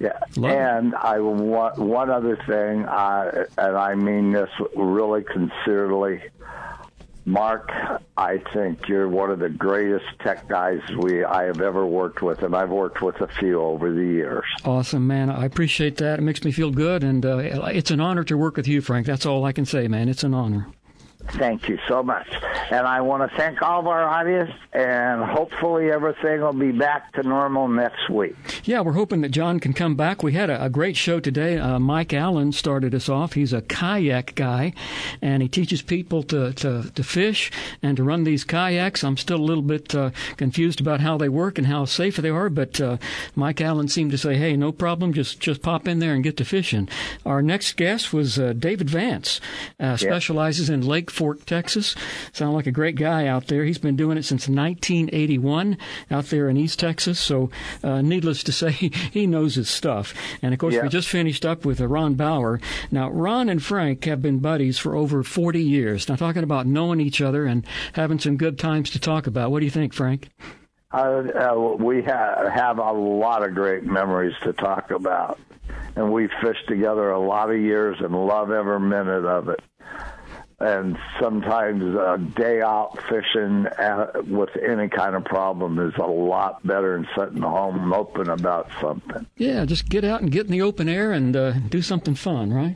Yeah, Love. and I want, one other thing, I, and I mean this really sincerely, Mark, I think you're one of the greatest tech guys we I have ever worked with, and I've worked with a few over the years. Awesome, man. I appreciate that. It makes me feel good, and uh, it's an honor to work with you, Frank. That's all I can say, man. It's an honor. Thank you so much. And I want to thank all of our audience, and hopefully everything will be back to normal next week. Yeah, we're hoping that John can come back. We had a, a great show today. Uh, Mike Allen started us off. He's a kayak guy, and he teaches people to, to, to fish and to run these kayaks. I'm still a little bit uh, confused about how they work and how safe they are, but uh, Mike Allen seemed to say, hey, no problem, just, just pop in there and get to fishing. Our next guest was uh, David Vance, uh, specializes yeah. in Lake Fork, Texas. Sound like a great guy out there. He's been doing it since nineteen eighty-one out there in East Texas. So uh, needless to say, he knows his stuff. And, of course, yeah. we just finished up with uh, Ron Bauer. Now, Ron and Frank have been buddies for over forty years. Now, talking about knowing each other and having some good times to talk about. What do you think, Frank? Uh, uh, we ha- have a lot of great memories to talk about. And we fished together a lot of years and love every minute of it. And sometimes a day out fishing with any kind of problem is a lot better than sitting home moping about something. Yeah, just get out and get in the open air and uh, do something fun, right?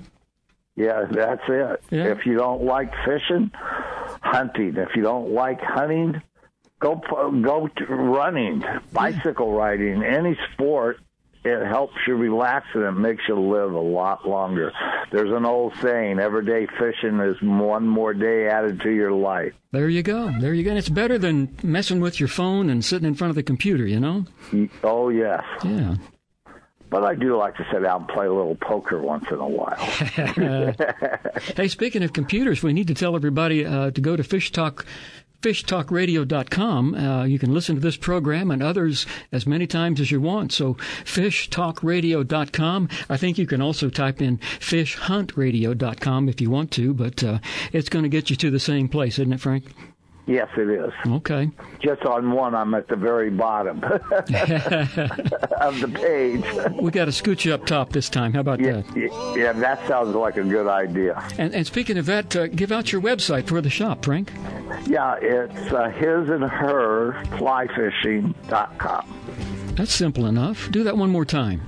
Yeah, that's it. Yeah. If you don't like fishing, hunting. If you don't like hunting, go go running, bicycle yeah. riding, any sport. It helps you relax, and it makes you live a lot longer. There's an old saying, every day fishing is one more day added to your life. There you go. There you go. And it's better than messing with your phone and sitting in front of the computer, you know? Oh, yes. Yeah. But I do like to sit out and play a little poker once in a while. Hey, speaking of computers, we need to tell everybody uh, to go to Fish Talk. fish talk radio dot com. Uh, you can listen to this program and others as many times as you want. So fish talk radio dot com. I think you can also type in fish hunt radio dot com if you want to, but uh, it's going to get you to the same place, isn't it, Frank? Yes, it is. Okay. Just on one, I'm at the very bottom of the page. We got to scoot you up top this time. How about yeah, that? Yeah, that sounds like a good idea. And, and speaking of that, uh, give out your website for the shop, Frank. Yeah, it's uh, his and her fly fishing dot com. That's simple enough. Do that one more time.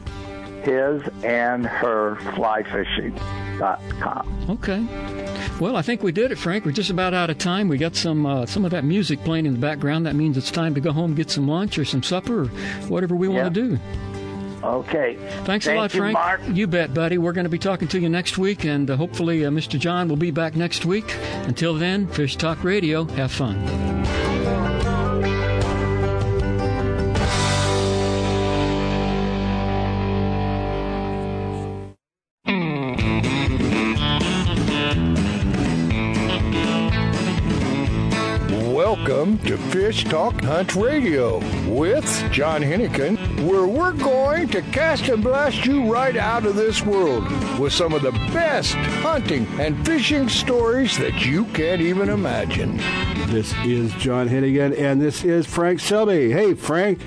his and her fly fishing dot com. Okay. Well, I think we did it, Frank. We're just about out of time. We got some uh, some of that music playing in the background. That means it's time to go home, get some lunch or some supper or whatever we yeah. want to do. Okay. Thanks Thank a lot, you, Frank. Mark. You bet, buddy. We're going to be talking to you next week, and uh, hopefully uh, Mister John will be back next week. Until then, Fish Talk Radio. Have fun. Welcome to Fish Talk Hunt Radio with John Hennigan, where we're going to cast and blast you right out of this world with some of the best hunting and fishing stories that you can't even imagine. This is John Hennigan, and this is Frank Selby. Hey, Frank.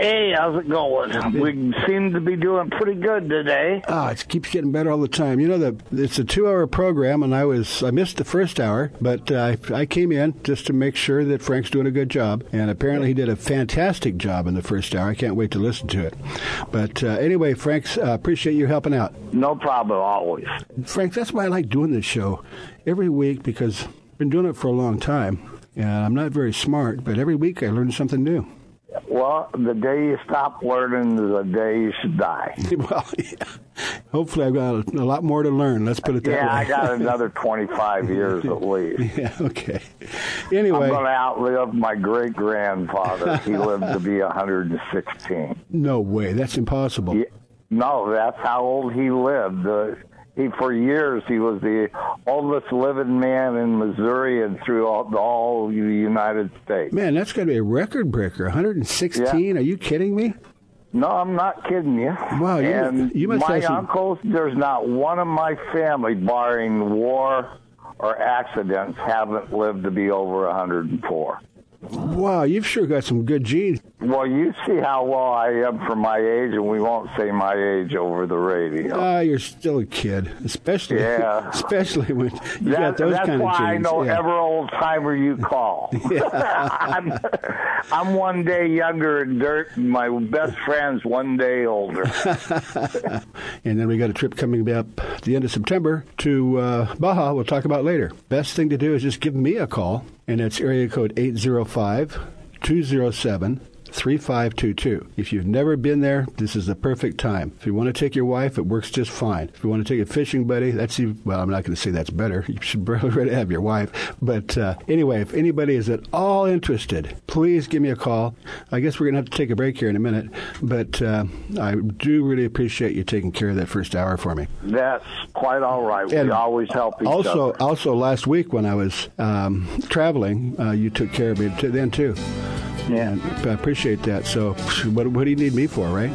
Hey, how's it going? We seem to be doing pretty good today. Ah, it keeps getting better all the time. You know, the, it's a two-hour program, and I was I missed the first hour, but uh, I, I came in just to make sure that Frank's doing a good job, and apparently he did a fantastic job in the first hour. I can't wait to listen to it. But uh, anyway, Frank, uh, appreciate you helping out. No problem, always. Frank, that's why I like doing this show every week, because I've been doing it for a long time. and I'm not very smart, but every week I learn something new. Well, the day you stop learning, the day you should die. Well, yeah. Hopefully I've got a lot more to learn. Let's put it that yeah, way. Yeah, I got another twenty-five years at least. Yeah, okay. Anyway. I'm going to outlive my great-grandfather. He lived to be one hundred sixteen. No way. That's impossible. Yeah. No, that's how old he lived. Uh, he For years, he was the oldest living man in Missouri and throughout all the United States. Man, that's going to be a record breaker. one hundred sixteen? Yeah. Are you kidding me? No, I'm not kidding you. Wow. You, and you must my have some... uncles, there's not one of my family, barring war or accidents, haven't lived to be over one hundred four. Wow, you've sure got some good genes. Well, you see how well I am for my age, and we won't say my age over the radio. Ah, uh, you're still a kid, especially yeah. especially when you that, got those kind of genes. That's why I know yeah. every old-timer you call. I'm, I'm one day younger in dirt, and my best friend's one day older. And then we got a trip coming up at the end of September to uh, Baja, we'll talk about later. Best thing to do is just give me a call. And it's area code eight zero five, two zero seven, three five two two. If you've never been there, this is the perfect time. If you want to take your wife, it works just fine. If you want to take a fishing buddy, that's even, well, I'm not going to say that's better. You should already have your wife. But uh, anyway, if anybody is at all interested, please give me a call. I guess we're going to have to take a break here in a minute. But uh, I do really appreciate you taking care of that first hour for me. That's quite all right. We and always help each also, other. Also, last week when I was um, traveling, uh, you took care of me t- then, too. Yeah. And I appreciate that. So what, what do you need me for, right?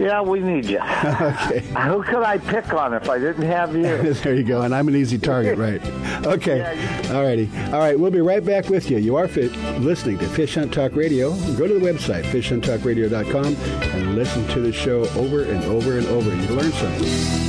Yeah, we need you. Okay. Who could I pick on if I didn't have you? There you go. And I'm an easy target, right? Okay. Yeah. All righty. All right. We'll be right back with you. You are fi- listening to Fish Hunt Talk Radio. Go to the website, fish hunt talk radio dot com, and listen to the show over and over and over. You'll learn something.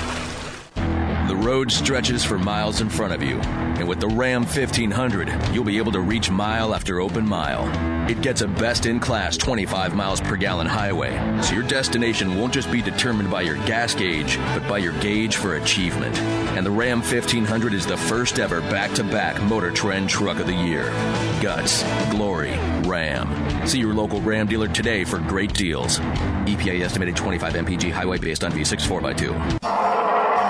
The road stretches for miles in front of you, and with the Ram fifteen hundred, you'll be able to reach mile after open mile. It gets a best-in-class twenty-five miles per gallon highway, so your destination won't just be determined by your gas gauge, but by your gauge for achievement. And the Ram fifteen hundred is the first ever back-to-back Motor Trend Truck of the Year. Guts, glory, Ram. See your local Ram dealer today for great deals. E P A estimated twenty-five M P G highway based on V six four by two.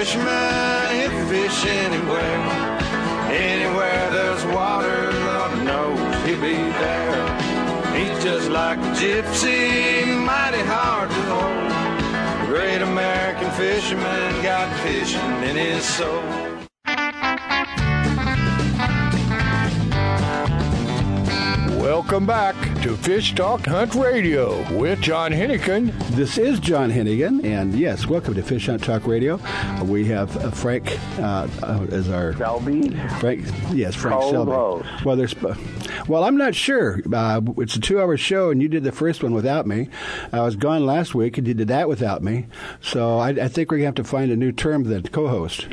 Fisherman, he'll fish anywhere. Anywhere there's water, Lord knows he'll be there. He's just like a gypsy, mighty hard to hold. great American fisherman got fishing in his soul. Welcome back to Fish Talk Hunt Radio with John Hennigan. This is John Hennigan, and yes, welcome to Fish Hunt Talk Radio. We have uh, Frank uh, uh, as our Selby. Frank, yes, Frank Cold Selby. Host. Well, there's, well, I'm not sure. Uh, it's a two-hour show, and you did the first one without me. I was gone last week, and you did that without me. So I, I think we're gonna have to find a new term than co-host.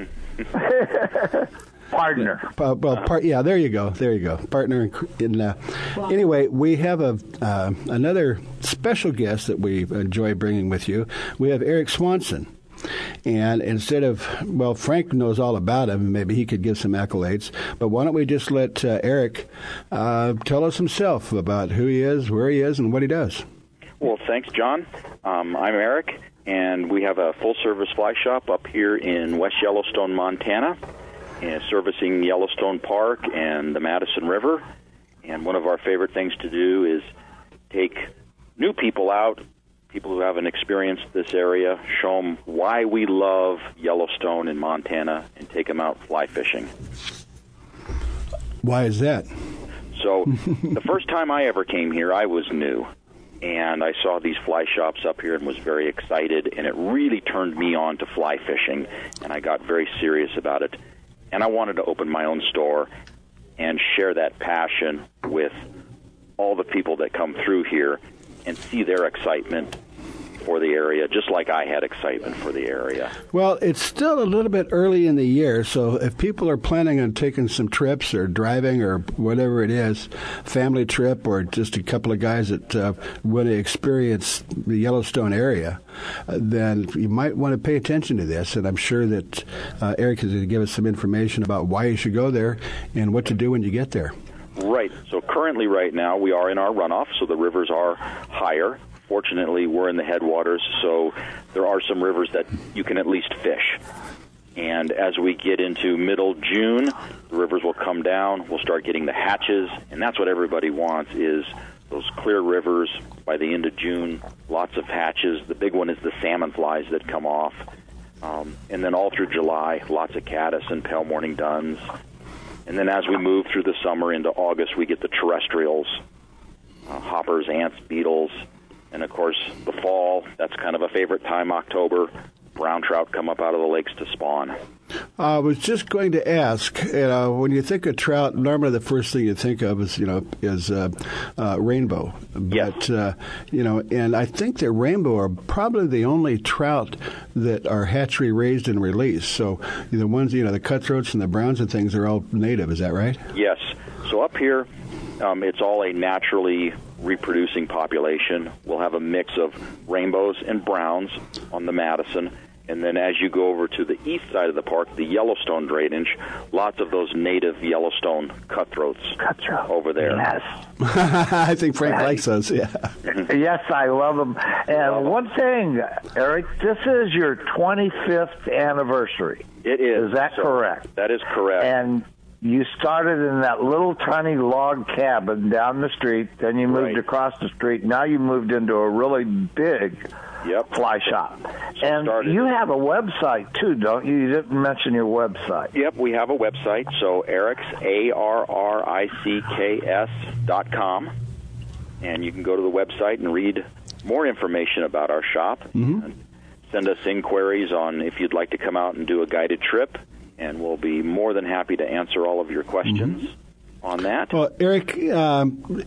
Partner. Uh, well, part, yeah, there you go. There you go. Partner. In, uh, wow. Anyway, we have a uh, another special guest that we enjoy bringing with you. We have Arrick Swanson. And instead of, well, Frank knows all about him. Maybe he could give some accolades. But why don't we just let uh, Arrick uh, tell us himself about who he is, where he is, and what he does. Well, thanks, John. Um, I'm Arrick, and we have a full-service fly shop up here in West Yellowstone, Montana. And servicing Yellowstone Park and the Madison River. And one of our favorite things to do is take new people out, people who haven't experienced this area, show them why we love Yellowstone in Montana, and take them out fly fishing. Why is that? So the first time I ever came here, I was new. And I saw these fly shops up here and was very excited. And it really turned me on to fly fishing. And I got very serious about it. And I wanted to open my own store and share that passion with all the people that come through here and see their excitement for the area, just like I had excitement for the area. Well, it's still a little bit early in the year, so if people are planning on taking some trips or driving or whatever it is, family trip or just a couple of guys that uh, want to experience the Yellowstone area, uh, then you might want to pay attention to this. And I'm sure that uh, Arrick is going to give us some information about why you should go there and what to do when you get there. Right. So currently right now we are in our runoff, so the rivers are higher. Fortunately, we're in the headwaters, so there are some rivers that you can at least fish. And as we get into middle June, the rivers will come down. We'll start getting the hatches, and that's what everybody wants is those clear rivers by the end of June, lots of hatches. The big one is the salmon flies that come off. Um, and then all through July, lots of caddis and pale morning duns. And then as we move through the summer into August, we get the terrestrials, uh, hoppers, ants, beetles. And, of course, the fall, that's kind of a favorite time, October. Brown trout come up out of the lakes to spawn. I was just going to ask, you know, when you think of trout, normally the first thing you think of is, you know, is uh, uh, rainbow. But, yes. uh, you know, and I think that rainbow are probably the only trout that are hatchery raised and released. So the ones, you know, the cutthroats and the browns and things are all native. Is that right? Yes. So up here, um, it's all a naturally reproducing population. We'll have a mix of rainbows and browns on the Madison, and then as you go over to the east side of the park, the Yellowstone drainage, lots of those native Yellowstone cutthroats Cutthroat. over there. Yes. I think Frank right. likes those, yeah. Yes, I love them. And love one thing, Arrick, this is your twenty-fifth anniversary. It is. Is that so, correct? That is correct. And you started in that little tiny log cabin down the street, then you moved right. across the street. Now you moved into a really big yep. fly shop. So and started. You have a website, too, don't you? You didn't mention your website. Yep, we have a website. So Arrick's, A R R I C K S dot com. And you can go to the website and read more information about our shop. Mm-hmm. Send us inquiries on if you'd like to come out and do a guided trip. And we'll be more than happy to answer all of your questions mm-hmm. on that. Well, Arrick, um,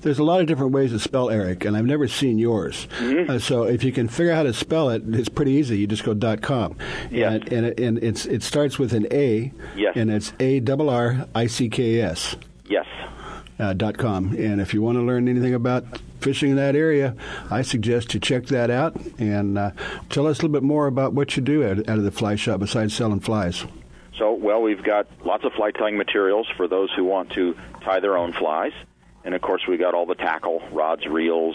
there's a lot of different ways to spell Arrick, and I've never seen yours. Mm-hmm. Uh, so if you can figure out how to spell it, it's pretty easy. You just go .com. Yes. And, and, it, and it's, it starts with an A, yes. and it's A R R I C K S. Yes. Uh, dot com. And if you want to learn anything about fishing in that area, I suggest you check that out and uh, tell us a little bit more about what you do out, out of the fly shop besides selling flies. So, well, we've got lots of fly tying materials for those who want to tie their own flies. And, of course, we've got all the tackle, rods, reels,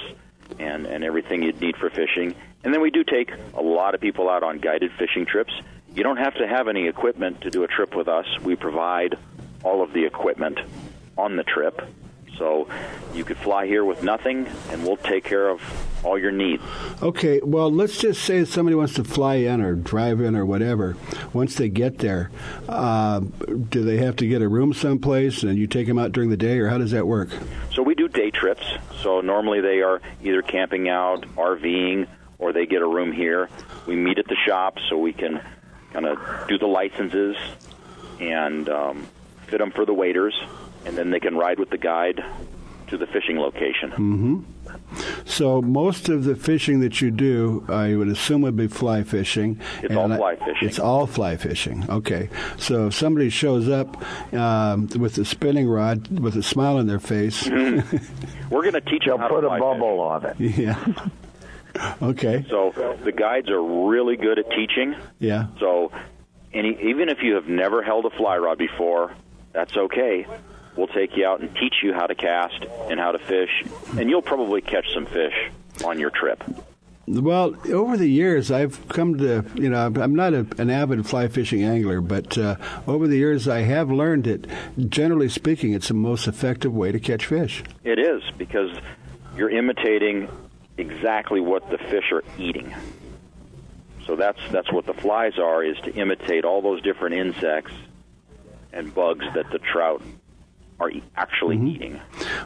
and, and everything you'd need for fishing. And then we do take a lot of people out on guided fishing trips. You don't have to have any equipment to do a trip with us. We provide all of the equipment on the trip, So you could fly here with nothing, and we'll take care of all your needs. Okay, well, let's just say somebody wants to fly in or drive in or whatever. Once they get there, uh, do they have to get a room someplace, and you take them out during the day, or how does that work? So we do day trips. So normally they are either camping out, RVing, or they get a room here. We meet at the shop so we can kind of do the licenses and um, fit them for the waiters, and then they can ride with the guide to the fishing location. Mm-hmm. So most of the fishing that you do, I would assume, would be fly fishing. It's all fly fishing. It's all fly fishing. Okay. So if somebody shows up um, with a spinning rod with a smile on their face, mm-hmm. we're going to teach them how to put a bubble on it. Yeah. Okay. So the guides are really good at teaching. Yeah. So any, even if you have never held a fly rod before, that's okay. We'll take you out and teach you how to cast and how to fish, and you'll probably catch some fish on your trip. Well, over the years, I've come to, you know, I'm not a, an avid fly fishing angler, but uh, over the years I have learned that, generally speaking, it's the most effective way to catch fish. It is, because you're imitating exactly what the fish are eating. So that's that's what the flies are, is to imitate all those different insects and bugs that the trout are actually mm-hmm. eating.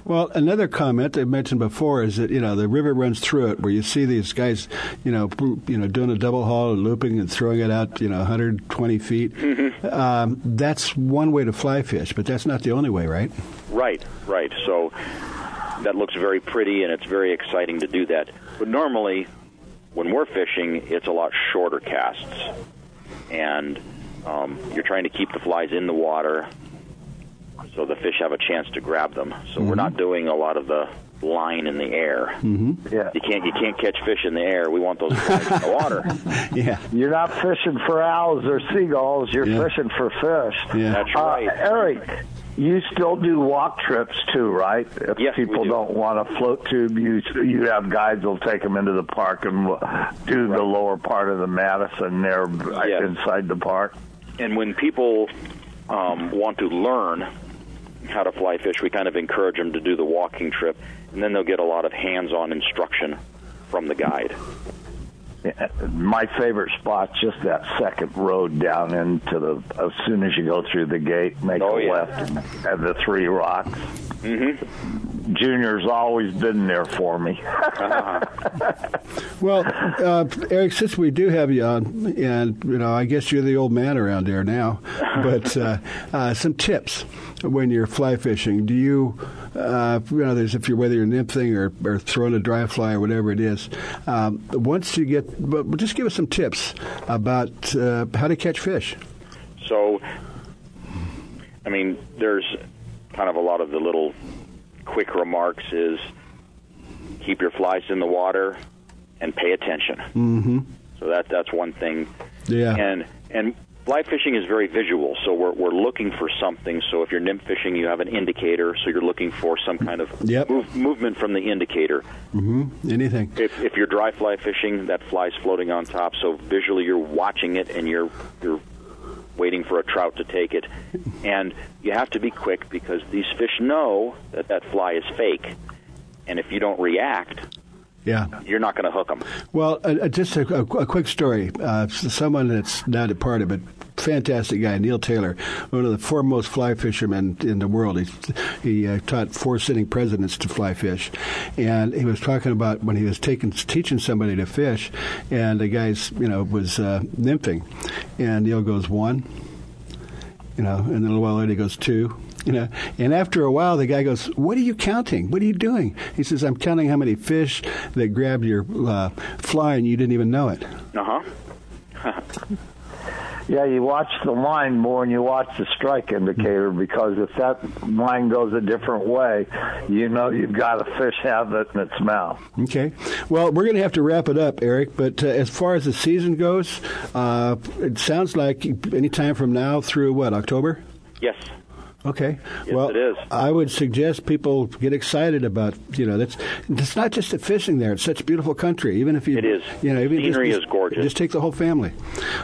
Well, another comment I mentioned before is that, you know, the river runs through it, where you see these guys, you know, you know, doing a double haul and looping and throwing it out, you know, one hundred twenty feet. Mm-hmm. Um, that's one way to fly fish, but that's not the only way, right? Right, right. So that looks very pretty, and it's very exciting to do that. But normally, when we're fishing, it's a lot shorter casts, and um, you're trying to keep the flies in the water so the fish have a chance to grab them. So mm-hmm. we're not doing a lot of the line in the air. Mm-hmm. Yeah. You can't you can't catch fish in the air. We want those flies in the water. Yeah. You're not fishing for owls or seagulls. You're yeah. fishing for fish. Yeah. That's right. Uh, Eric, you still do walk trips too, right? If yes, people do. Don't want a float tube, you you have guides who'll take them into the park and do right. the lower part of the Madison there right yeah. inside the park. And when people um, want to learn how to fly fish, we kind of encourage them to do the walking trip, and then they'll get a lot of hands-on instruction from the guide. My favorite spot's just that second road down into the, as soon as you go through the gate, make oh, a yeah. left and have the three rocks. Mm-hmm. Junior's always been there for me. Uh-huh. Well, uh, Eric, since we do have you on, and, you know, I guess you're the old man around there now, but uh, uh, some tips when you're fly fishing. Do you, uh, you know, there's if you're whether you're nymphing or, or throwing a dry fly or whatever it is, um, once you get, but just give us some tips about uh, how to catch fish. So, I mean, there's kind of a lot of the little quick remarks is keep your flies in the water and pay attention. Mm-hmm. So that that's one thing. Yeah. And and fly fishing is very visual, so we're we're looking for something. So if you're nymph fishing, you have an indicator, so you're looking for some kind of yep. move, movement from the indicator. Mm-hmm. Anything. If if you're dry fly fishing, that fly's floating on top, so visually you're watching it and you're you're waiting for a trout to take it. And you have to be quick, because these fish know that that fly is fake. And if you don't react, yeah, you're not going to hook them. Well, uh, just a, a quick story. Uh, someone that's not a part of it, fantastic guy, Neil Taylor, one of the foremost fly fishermen in the world. He, he uh, taught four sitting presidents to fly fish. And he was talking about when he was taking, teaching somebody to fish, and the guy's, you know, was uh, nymphing. And Neil goes, one, you know, and then a little while later he goes, two. You know, and after a while, the guy goes, "What are you counting? What are you doing?" He says, "I'm counting how many fish that grabbed your uh, fly and you didn't even know it." Uh huh. Yeah, you watch the line more and you watch the strike indicator, because if that line goes a different way, you know you've got a fish have it in its mouth. Okay. Well, we're going to have to wrap it up, Eric, but uh, as far as the season goes, uh, it sounds like any time from now through, what, October? Yes. Okay. Yes, well, it is. I would suggest people get excited about, you know, that's it's not just the fishing there. It's such a beautiful country. Even if you, it is. You know, even scenery just, is gorgeous. Just take the whole family.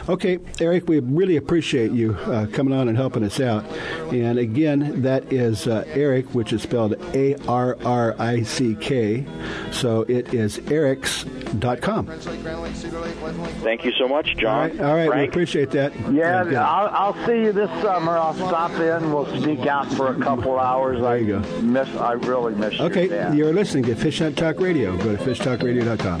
Okay, Eric, we really appreciate you uh, coming on and helping us out. And again, that is uh, Eric, which is spelled A R R I C K. So it is erics dot com. Thank you so much, John. All right, all right. We appreciate that. Yeah, yeah. I'll, I'll see you this summer. I'll stop in. We'll see. Out for a couple hours. There you I go. Miss, I really miss you. Okay, your you're listening to Fish Hunt Talk Radio. Go to fish talk radio dot com.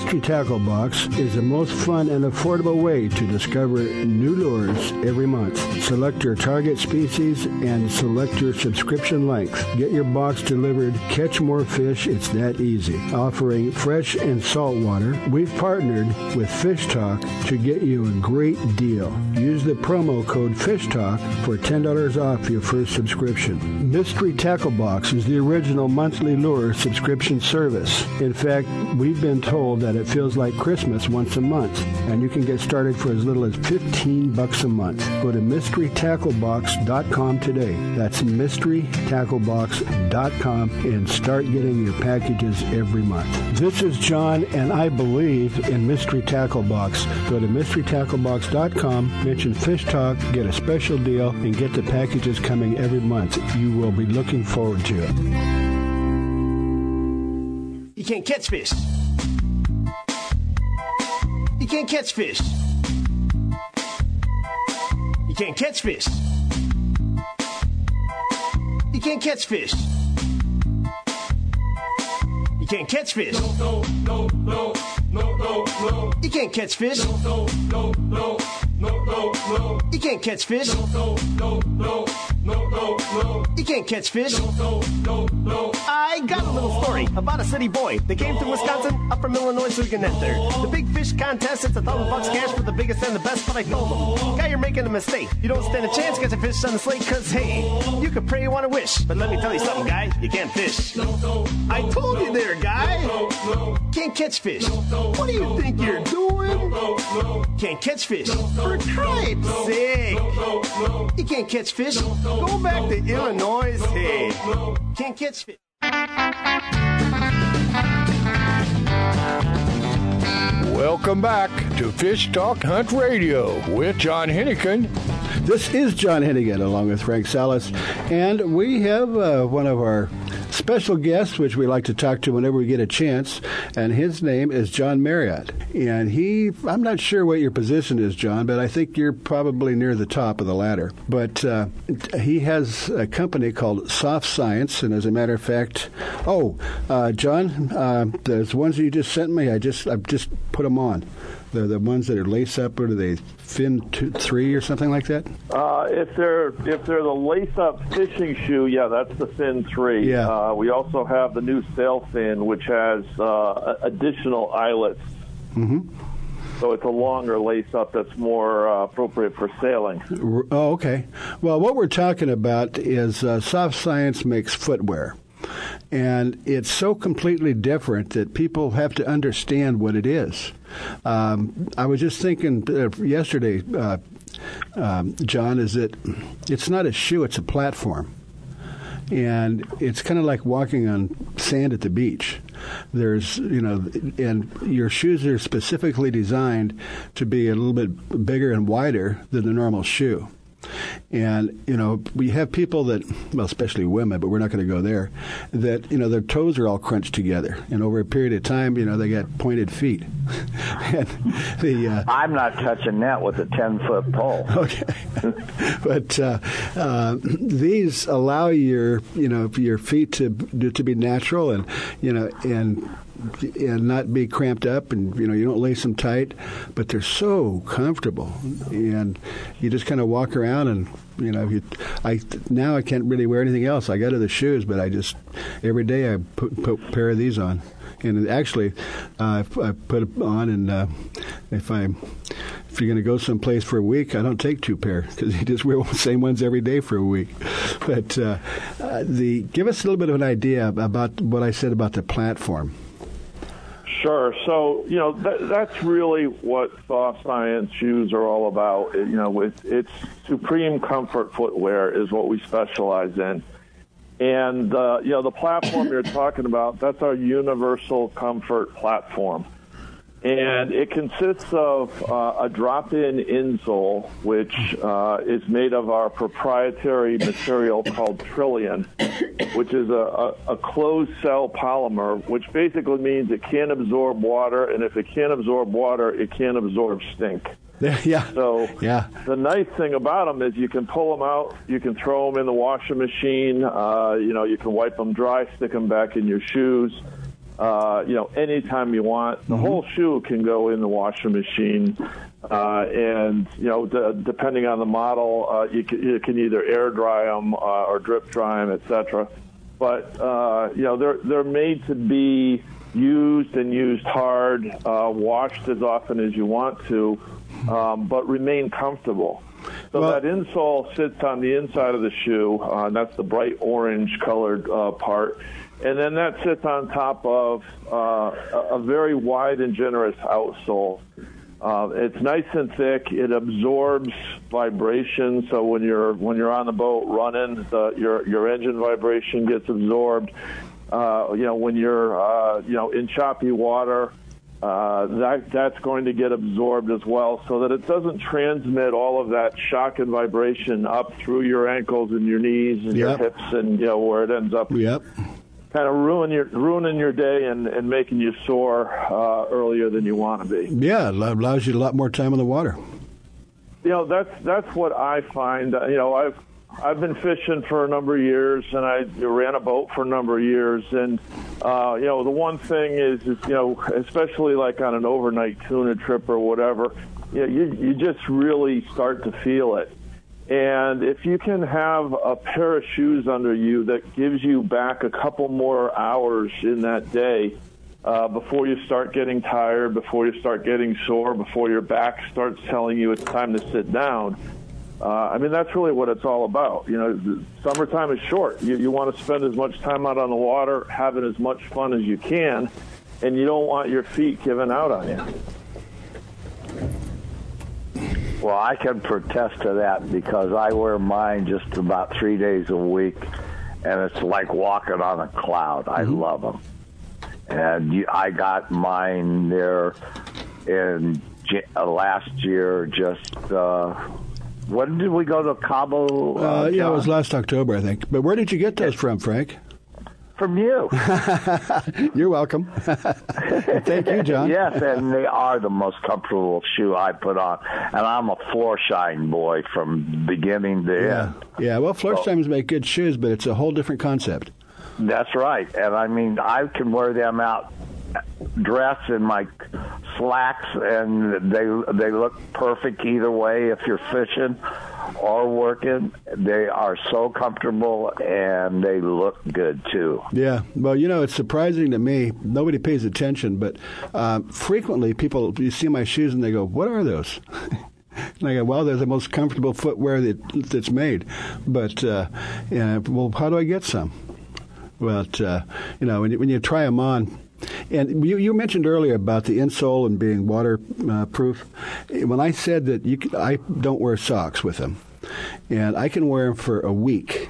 Mystery Tackle Box is the most fun and affordable way to discover new lures every month. Select your target species and select your subscription length. Get your box delivered, catch more fish, it's that easy. Offering fresh and salt water, we've partnered with Fish Talk to get you a great deal. Use the promo code FISHTALK for ten dollars off your first subscription. Mystery Tackle Box is the original monthly lure subscription service. In fact, we've been told that it feels like Christmas once a month, and you can get started for as little as fifteen bucks a month. Go to mystery tackle box dot com today. That's mystery tackle box dot com and start getting your packages every month. This is John, and I believe in Mystery Tackle Box. Go to mystery tackle box dot com, mention Fish Talk, get a special deal, and get the packages coming every month. You will be looking forward to it. You can't catch fish. You can't catch fish. You can't catch fish. You can't catch fish. You can't catch fish. No, no, no, no, no, no. You can't catch fish. No, no, no, no, no, no. You can't catch fish. No, no, no, no, no, no. You can't catch fish. No, no, no. I got a little story about a city boy that came through Wisconsin, up from Illinois, so he can enter. The big fish contest, it's a thousand bucks cash for the biggest and the best, but I told him, guy, you're making a mistake. You don't stand a chance catching fish on the slate, cause hey, you can pray you want to wish. But let me tell you something, guy, you can't fish. I told you there, guy. Can't catch fish. What do you think you're doing? Can't catch fish. For Christ's sake. You can't catch fish. Go back to Illinois, hey. Can't catch fish. Welcome back to Fish Talk Hunt Radio with John Hennigan. This is John Hennigan along with Frank Salas, and we have uh, one of our special guests, which we like to talk to whenever we get a chance, and his name is John Marriott. And he, I'm not sure what your position is, John, but I think you're probably near the top of the ladder. But uh, he has a company called Soft Science, and as a matter of fact, oh, uh, John, uh, those ones that you just sent me, I just, I just put them on. The the ones that are lace up, or do they fin two, three or something like that? Uh, if they're if they're the lace up fishing shoe, yeah, that's the fin three. Yeah. Uh, we also have the new sail fin, which has uh, additional eyelets. Mm-hmm. So it's a longer lace-up that's more uh, appropriate for sailing. Oh, okay. Well, what we're talking about is uh, Soft Science makes footwear. And it's so completely different that people have to understand what it is. Um, I was just thinking yesterday, uh, um, John, is that it's not a shoe, it's a platform. And it's kind of like walking on sand at the beach. There's, you know, and your shoes are specifically designed to be a little bit bigger and wider than the normal shoe. And, you know, we have people that, well, especially women, but we're not going to go there, that, you know, their toes are all crunched together. And over a period of time, you know, they got pointed feet. and the, uh, I'm not touching that with a ten-foot pole. Okay. but uh, uh, these allow your, you know, your feet to to be natural and, you know, and... and not be cramped up, and, you know, you don't lace them tight, but they're so comfortable, and you just kind of walk around, and, you know, you, I now I can't really wear anything else. I got other shoes, but I just, every day I put, put a pair of these on, and actually uh, I put it on, and uh, if I if you're going to go someplace for a week, I don't take two pair, because you just wear the same ones every day for a week. But uh, the give us a little bit of an idea about what I said about the platform. Sure. So, you know, th- that's really what soft science shoes are all about. It, you know, it, it's supreme comfort footwear is what we specialize in. And, uh, you know, the platform you're talking about, that's our universal comfort platform. And it consists of uh, a drop-in insole, which uh, is made of our proprietary material called Trillion, which is a, a, a closed-cell polymer, which basically means it can't absorb water, and if it can't absorb water, it can't absorb stink. Yeah. So yeah. The nice thing about them is you can pull them out, you can throw them in the washing machine, uh, you know, you can wipe them dry, stick them back in your shoes. Uh, you know, anytime you want. The mm-hmm. whole shoe can go in the washing machine. Uh, and, you know, d- depending on the model, uh, you, c- you can either air dry them uh, or drip dry them, et cetera. But, uh, you know, they're, they're made to be used and used hard, uh, washed as often as you want to, um, but remain comfortable. So well, that insole sits on the inside of the shoe, uh, and that's the bright orange-colored uh, part. And then that sits on top of uh, a very wide and generous outsole. Uh, it's nice and thick. It absorbs vibration, so when you're when you're on the boat running, the, your your engine vibration gets absorbed. Uh, you know, when you're uh, you know in choppy water, uh, that that's going to get absorbed as well, so that it doesn't transmit all of that shock and vibration up through your ankles and your knees and yep. your hips and you know where it ends up. Yep. Kind of ruin your, ruining your day and, and making you sore uh, earlier than you want to be. Yeah, it allows you a lot more time in the water. You know, that's that's what I find. You know, I've I've been fishing for a number of years, and I ran a boat for a number of years. And, uh, you know, the one thing is, is, you know, especially like on an overnight tuna trip or whatever, you know, you, you just really start to feel it. And if you can have a pair of shoes under you that gives you back a couple more hours in that day uh, before you start getting tired, before you start getting sore, before your back starts telling you it's time to sit down, uh, I mean, that's really what it's all about. You know, summertime is short. You, you want to spend as much time out on the water, having as much fun as you can, and you don't want your feet giving out on you. Well, I can protest to that because I wear mine just about three days a week, and it's like walking on a cloud. I mm-hmm. love them. And you, I got mine there in uh, last year just... Uh, when did we go to Cabo? Uh, uh, yeah, it was last October, I think. But where did you get those it, from, Frank? From you. You're welcome. Thank you, John. Yes, and they are the most comfortable shoe I put on. And I'm a Florsheim boy from beginning to yeah. end. Yeah, well, Florsheims so, make good shoes, but it's a whole different concept. That's right. And, I mean, I can wear them out dress in my slacks, and they they look perfect either way if you're fishing or working. They are so comfortable, and they look good, too. Yeah. Well, you know, it's surprising to me. Nobody pays attention, but uh, frequently people, you see my shoes, and they go, what are those? And I go, well, they're the most comfortable footwear that that's made. But, uh, yeah, well, how do I get some? But, uh, you know, when you, when you try them on, and you, you mentioned earlier about the insole and being waterproof. Uh, when I said that you could, I don't wear socks with them, and I can wear them for a week,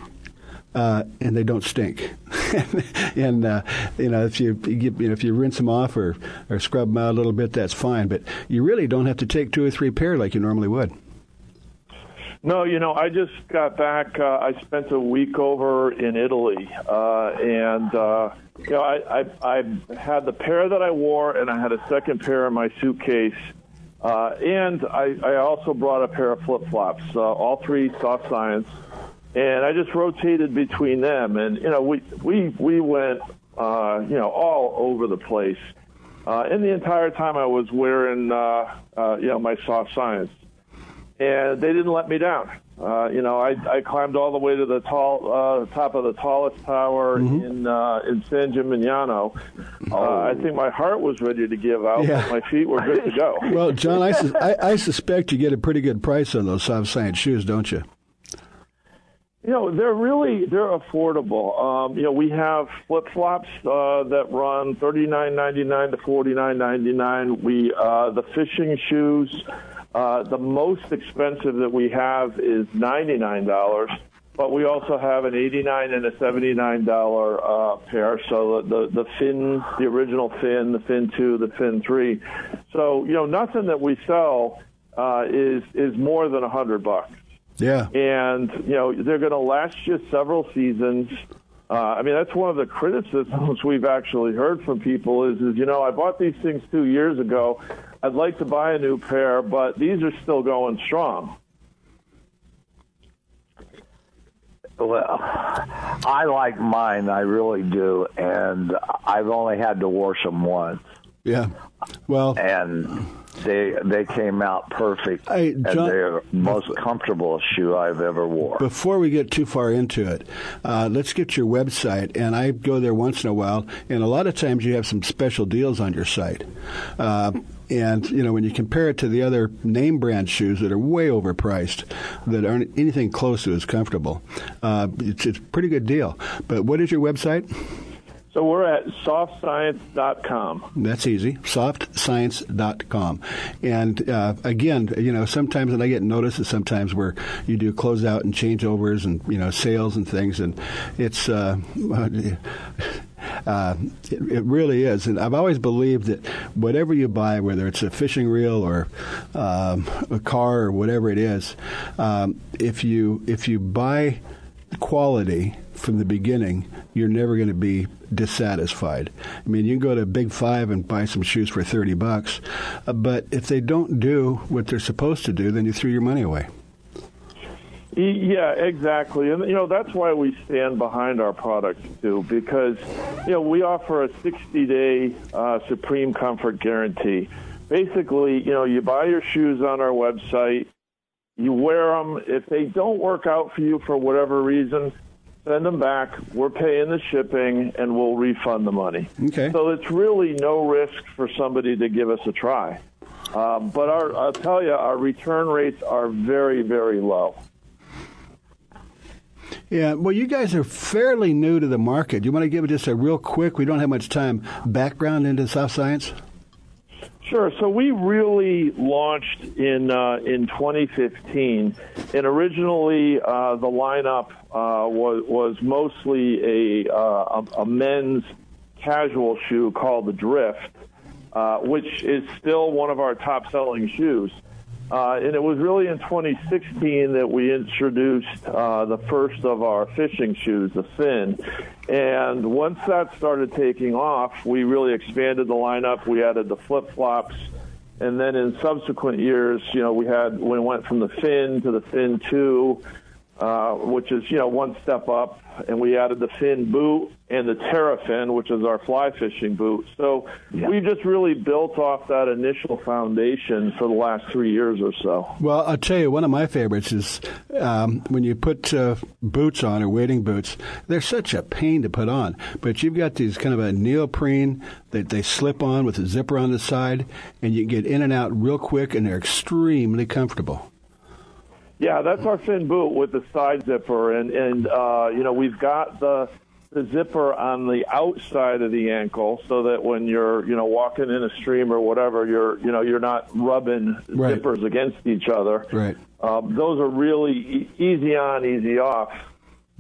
uh, and they don't stink. and uh, you know, if you, you, you know, if you rinse them off or, or scrub them out a little bit, that's fine. But you really don't have to take two or three pair like you normally would. No, you know, I just got back. Uh, I spent a week over in Italy, uh, and uh, you know, I, I, I had the pair that I wore, and I had a second pair in my suitcase, uh, and I, I also brought a pair of flip-flops, uh, all three Soft Science, and I just rotated between them. And you know, we we we went, uh, you know, all over the place, uh, and the entire time I was wearing, uh, uh, you know, my Soft Science. And they didn't let me down. Uh, you know, I, I climbed all the way to the tall uh, top of the tallest tower mm-hmm. in uh, in San Gimignano. Uh, oh. I think my heart was ready to give out, yeah. but my feet were good to go. Well, John, I, su- I, I suspect you get a pretty good price on those Soft Science shoes, don't you? You know, they're really, they're affordable. Um, you know, we have flip-flops uh, that run thirty-nine ninety-nine to forty-nine ninety-nine. We, uh, the fishing shoes... Uh, the most expensive that we have is ninety-nine dollars, but we also have an eighty-nine dollars and a seventy-nine dollars uh, pair. So the, the the fin, the original fin, the fin two, the fin three. So you know, nothing that we sell uh, is is more than a hundred bucks. Yeah, and you know they're going to last you several seasons. Uh, I mean, that's one of the criticisms we've actually heard from people is, is, you know, I bought these things two years ago. I'd like to buy a new pair, but these are still going strong. Well, I like mine. I really do. And I've only had to wash them once. Yeah. Well. And they they came out perfect. I, John, and they're the most comfortable shoe I've ever wore. Before we get too far into it, uh, let's get your website. And I go there once in a while. And a lot of times you have some special deals on your site. Uh, and, you know, when you compare it to the other name brand shoes that are way overpriced, that aren't anything close to as comfortable, uh, it's, it's a pretty good deal. But what is your website? So we're at soft science dot com. That's easy, soft science dot com. And, uh, again, you know, sometimes, and I get notices sometimes where you do closeout and changeovers and, you know, sales and things, and it's... Uh, Uh, it, it really is. And I've always believed that whatever you buy, whether it's a fishing reel or um, a car or whatever it is, um, if you if you buy quality from the beginning, you're never going to be dissatisfied. I mean, you can go to Big Five and buy some shoes for thirty bucks, uh, but if they don't do what they're supposed to do, then you threw your money away. Yeah, exactly. And, you know, that's why we stand behind our products, too, because, you know, we offer a sixty-day uh, Supreme Comfort Guarantee. Basically, you know, you buy your shoes on our website, you wear them. If they don't work out for you for whatever reason, send them back. We're paying the shipping, and we'll refund the money. Okay. So it's really no risk for somebody to give us a try. Um, but our, I'll tell you, our return rates are very, very low. Yeah, well, you guys are fairly new to the market. You want to give just a real quick, we don't have much time, background into Soft Science? Sure. So we really launched in uh, in twenty fifteen, and originally uh, the lineup uh, was was mostly a, uh, a a men's casual shoe called the Drift, uh, which is still one of our top-selling shoes. Uh, and it was really in twenty sixteen that we introduced uh, the first of our fishing shoes, the Fin. And once that started taking off, we really expanded the lineup. We added the flip-flops. And then in subsequent years, you know, we had we went from the Fin to the Fin two, uh, which is, you know, one step up. And we added the Fin boot and the Terra Fin, which is our fly fishing boot. So yeah. we just really built off that initial foundation for the last three years or so. Well, I'll tell you, one of my favorites is um, when you put uh, boots on, or wading boots, they're such a pain to put on. But you've got these kind of a neoprene that they slip on with a zipper on the side, and you get in and out real quick, and they're extremely comfortable. Yeah, that's our Fin boot with the side zipper, and, and uh, you know, we've got the the zipper on the outside of the ankle so that when you're, you know, walking in a stream or whatever, you're, you know, you're not rubbing right. zippers against each other. Right. Um, those are really e- easy on, easy off.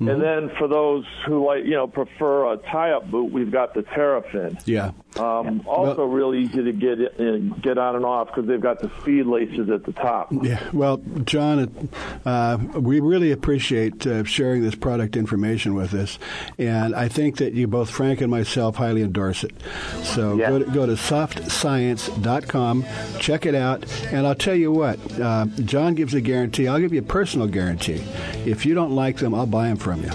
Mm-hmm. And then for those who like, you know, prefer a tie-up boot, we've got the Terrafin. Yeah. Um, also, well, really easy to get in, get on and off because they've got the speed laces at the top. Yeah. Well, John, uh, we really appreciate uh, sharing this product information with us, and I think that you both, Frank and myself, highly endorse it. So yeah. go, to, go to soft science dot com, check it out, and I'll tell you what, uh, John gives a guarantee. I'll give you a personal guarantee. If you don't like them, I'll buy them from you.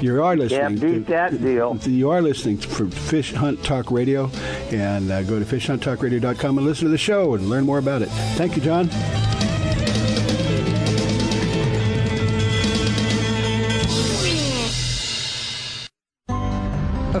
You are listening. Yeah, beat that deal. You are listening for Fish Hunt Talk Radio, and uh, go to fish hunt talk radio dot com and listen to the show and learn more about it. Thank you, John. A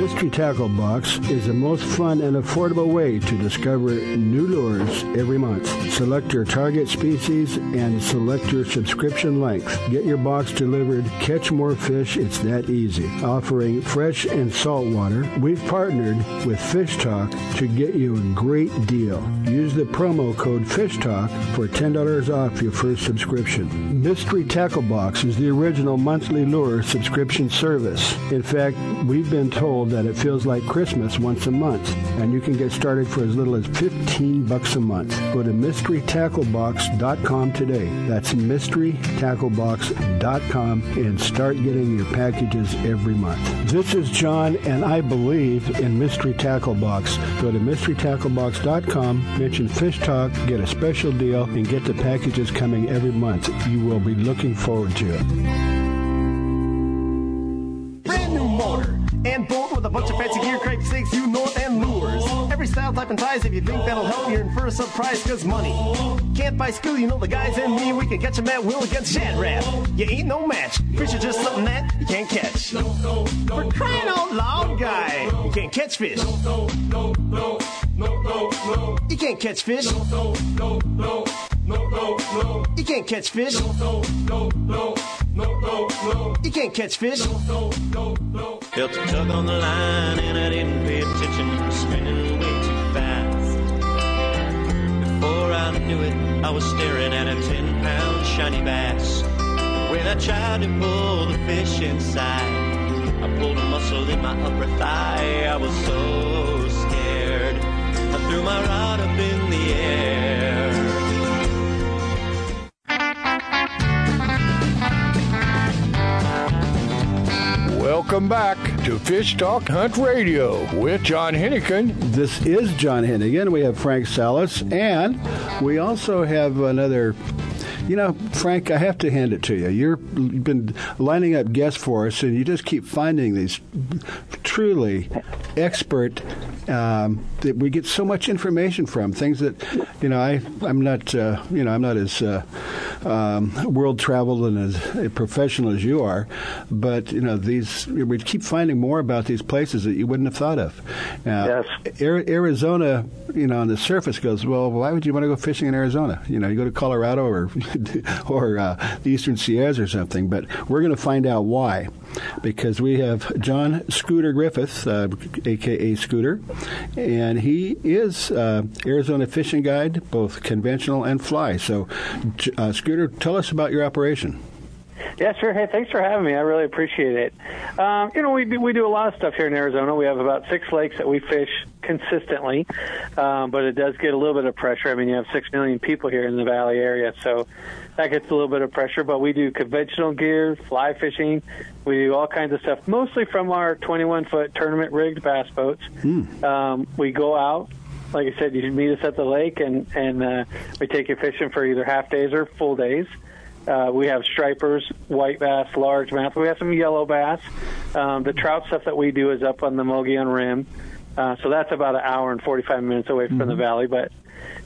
Mystery Tackle Box is the most fun and affordable way to discover new lures every month. Select your target species and select your subscription length. Get your box delivered, catch more fish, it's that easy. Offering fresh and salt water, we've partnered with Fish Talk to get you a great deal. Use the promo code FISHTALK for ten dollars off your first subscription. Mystery Tackle Box is the original monthly lure subscription service. In fact, we've been told that it feels like Christmas once a month, and you can get started for as little as fifteen bucks a month. Go to mystery tackle box dot com today. That's mystery tackle box dot com and start getting your packages every month. This is John, and I believe in Mystery Tackle Box. Go to mystery tackle box dot com, mention Fish Talk, get a special deal, and get the packages coming every month. You will be looking forward to it. And boat with a bunch of fancy gear, crank stakes, you know, and lures. Every style, type, and ties, if you think that'll help, you're in for a surprise, cause money can't buy skill, you know the guys and me, we can catch them at will against Shadrap. You ain't no match, fish are just something that you can't catch. For crying out loud, guy, you can't catch fish. You can't catch fish. You can't catch fish. You can't catch fish. Felt a tug on the line and I didn't pay attention, spinning way too fast. Before I knew it, I was staring at a ten-pound shiny bass. When I tried to pull the fish inside, I pulled a muscle in my upper thigh. I was so scared, I threw my rod up in the air. Welcome back to Fish Talk Hunt Radio with John Hennigan. This is John Hennigan. We have Frank Salas, and we also have another. You know, Frank, I have to hand it to you. You're, you've been lining up guests for us, and you just keep finding these truly expert um, that we get so much information from. Things that, you know, I I'm not uh, you know I'm not as uh, um, world traveled and as professional as you are, but you know these we keep finding more about these places that you wouldn't have thought of. Uh, yes. Arizona, you know, on the surface goes, well, why would you want to go fishing in Arizona? You know, you go to Colorado or or uh, the Eastern Sierras or something, but we're going to find out why, because we have John Scooter Griffith, uh, a k a. Scooter, and he is uh, Arizona fishing guide, both conventional and fly. So, uh, Scooter, tell us about your operation. Yeah, sure. Hey, thanks for having me. I really appreciate it. Um, you know, we do, we do a lot of stuff here in Arizona. We have about six lakes that we fish consistently, um, but it does get a little bit of pressure. I mean, you have six million people here in the valley area, so that gets a little bit of pressure. But we do conventional gear, fly fishing. We do all kinds of stuff, mostly from our twenty-one foot tournament-rigged bass boats. Mm. Um, we go out. Like I said, you can meet us at the lake, and, and uh, we take you fishing for either half days or full days. Uh, we have stripers, white bass, largemouth. We have some yellow bass. Um, the trout stuff that we do is up on the Mogollon Rim. Uh, so that's about an hour and forty-five minutes away from mm-hmm. the valley. But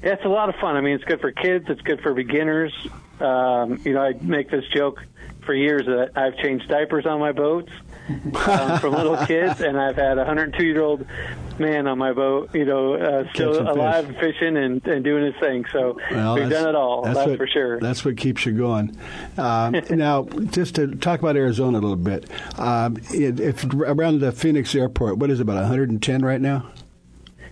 yeah, it's a lot of fun. I mean, it's good for kids. It's good for beginners. Um, you know, I make this joke for years that I've changed diapers on my boats um, from little kids, and I've had a one hundred two year old man on my boat, you know, uh, still alive fish. fishing and, and doing his thing. So well, we've done it all, that's, that's what, for sure. That's what keeps you going. Um, now, just to talk about Arizona a little bit, um, it, if around the Phoenix airport, what is it, about one hundred ten right now?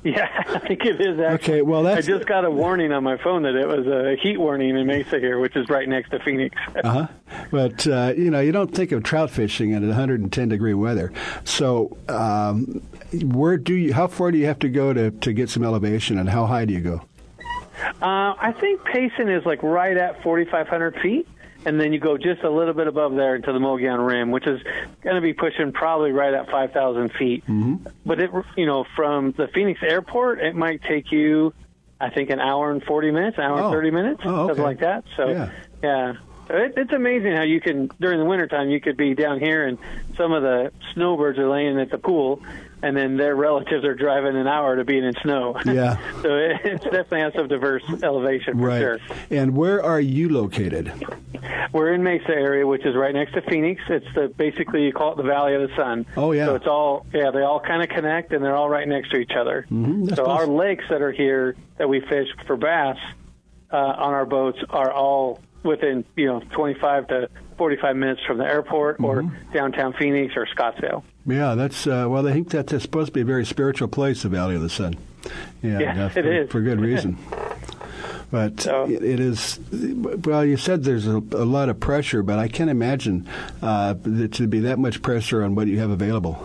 Yeah, I think it is, actually. Okay, well, that's... I just got a warning on my phone that it was a heat warning in Mesa here, which is right next to Phoenix. uh-huh. But, uh, you know, you don't think of trout fishing in one hundred ten degree weather. So um, where do you, how far do you have to go to, to get some elevation, and how high do you go? Uh, I think Payson is like right at forty-five hundred feet. And then you go just a little bit above there to the Mogollon Rim, which is going to be pushing probably right at five thousand feet. Mm-hmm. But, it, you know, from the Phoenix airport, it might take you, I think, an hour and forty minutes, an hour oh. and thirty minutes, oh, okay. something like that. So, yeah. yeah. So it, it's amazing how you can, during the wintertime, you could be down here and some of the snowbirds are laying at the pool, and then their relatives are driving an hour to being in snow. Yeah. so it, it definitely has some diverse elevation for right. sure. And where are you located? We're in Mesa area, which is right next to Phoenix. It's the basically you call it the Valley of the Sun. Oh yeah. So it's all yeah they all kind of connect, and they're all right next to each other. Mm-hmm. So awesome. Our lakes that are here that we fish for bass uh, on our boats are all within you know twenty-five to forty-five minutes from the airport or mm-hmm. downtown Phoenix or Scottsdale. Yeah, that's uh, well. I think that's supposed to be a very spiritual place, the Valley of the Sun. Yeah, yeah for, it is for good reason. But so. it, it is. Well, you said there's a, a lot of pressure, but I can't imagine uh, that to be that much pressure on what you have available.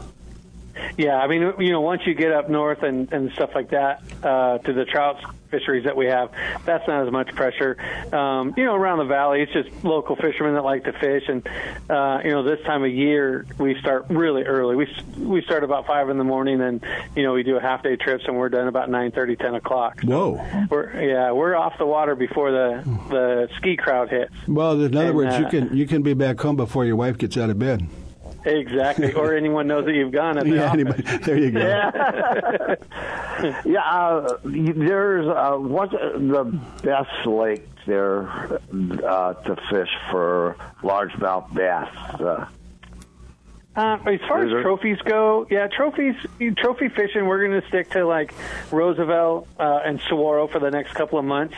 Yeah, I mean, you know, once you get up north and, and stuff like that uh, to the trout fisheries that we have, that's not as much pressure. Um, you know, around the valley, it's just local fishermen that like to fish. And, uh, you know, this time of year, we start really early. We we start about five in the morning, and, you know, we do a half-day trips, and we're done about nine thirty, ten o'clock. So Whoa. We're, yeah, we're off the water before the, the ski crowd hits. Well, in other and, words, uh, you can you can be back home before your wife gets out of bed. Exactly, or anyone knows that you've gone. At the yeah, anybody. There you go. Yeah, yeah uh, there's uh, what's the best lake there uh, to fish for largemouth bass? Uh, uh, as far as trophies go, yeah, trophies, trophy fishing. We're going to stick to like Roosevelt uh, and Saguaro for the next couple of months,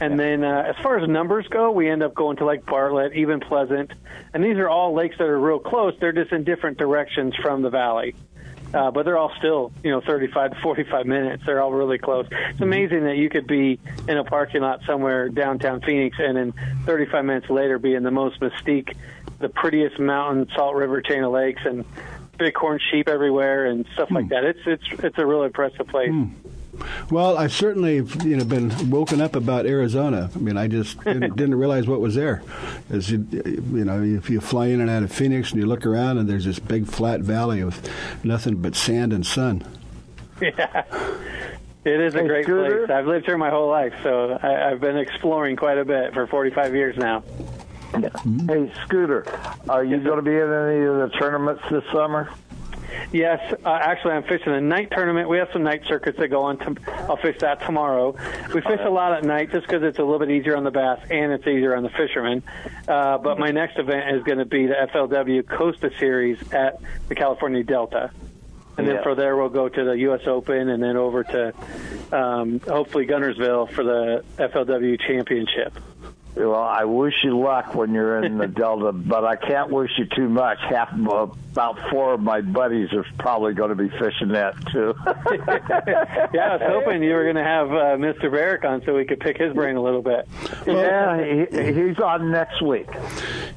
and yeah. then uh, as far as numbers go, we end up going to like Bartlett, even Pleasant. And these are all lakes that are real close. They're just in different directions from the valley. Uh, but they're all still, you know, thirty-five to forty-five minutes. They're all really close. It's amazing that you could be in a parking lot somewhere downtown Phoenix and then thirty-five minutes later be in the most mystique, the prettiest mountain, Salt River chain of lakes and bighorn sheep everywhere and stuff mm. like that. It's it's it's a really impressive place. Mm. Well, I've certainly, you know, been woken up about Arizona. I mean, I just didn't, didn't realize what was there. As you, you know, if you fly in and out of Phoenix and you look around, and there's this big flat valley with nothing but sand and sun. Yeah, it is a great place. I've lived here my whole life, so I, I've been exploring quite a bit for forty-five years now. Mm-hmm. Hey, Scooter, are you yes, going to be in any of the tournaments this summer? Yes, uh, actually, I'm fishing a night tournament. We have some night circuits that go on. To, I'll fish that tomorrow. We fish a lot at night just because it's a little bit easier on the bass and it's easier on the fishermen. Uh, but my next event is going to be the F L W Costa Series at the California Delta. And then yeah. for there, we'll go to the U S Open and then over to um, hopefully Gunnersville for the F L W Championship. Well, I wish you luck when you're in the Delta, but I can't wish you too much. Half, about four of my buddies are probably going to be fishing that, too. Yeah, I was hoping you were going to have uh, Mister Barrick on so we could pick his brain a little bit. Well, yeah, he, he's on next week.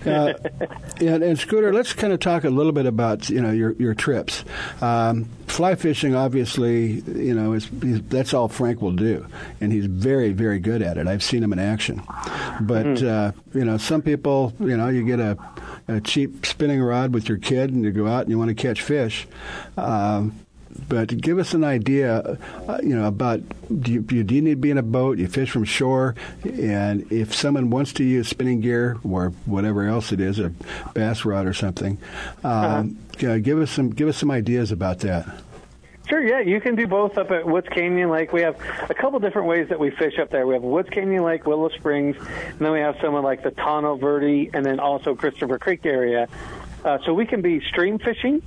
Uh, and, and Scooter, let's kind of talk a little bit about, you know, your your trips. Um, fly fishing, obviously, you know, is, is, that's all Frank will do, and he's very, very good at it. I've seen him in action. But mm. uh, you know, some people, you know, you get a, a cheap spinning rod with your kid, and you go out and you want to catch fish. Um, But give us an idea, uh, you know, about do you, do you need to be in a boat? You fish from shore, and if someone wants to use spinning gear or whatever else it is, a bass rod or something, um, uh-huh. uh, give us some give us some ideas about that. Sure, yeah, you can do both up at Woods Canyon Lake. We have a couple different ways that we fish up there. We have Woods Canyon Lake, Willow Springs, and then we have someone like the Tonneau Verde, and then also Christopher Creek area. Uh, so we can be stream fishing.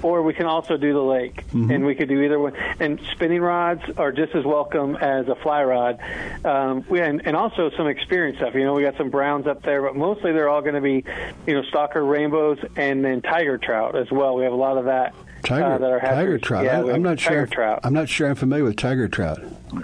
Or we can also do the lake, mm-hmm. and we could do either one. And spinning rods are just as welcome as a fly rod. Um, we and, and also some experience stuff. You know, we got some browns up there, but mostly they're all going to be, you know, stalker rainbows and then tiger trout as well. We have a lot of that. Tiger, uh, that are tiger trout. Yeah, I, I'm not sure. Trout. I'm not sure. I'm familiar with tiger trout.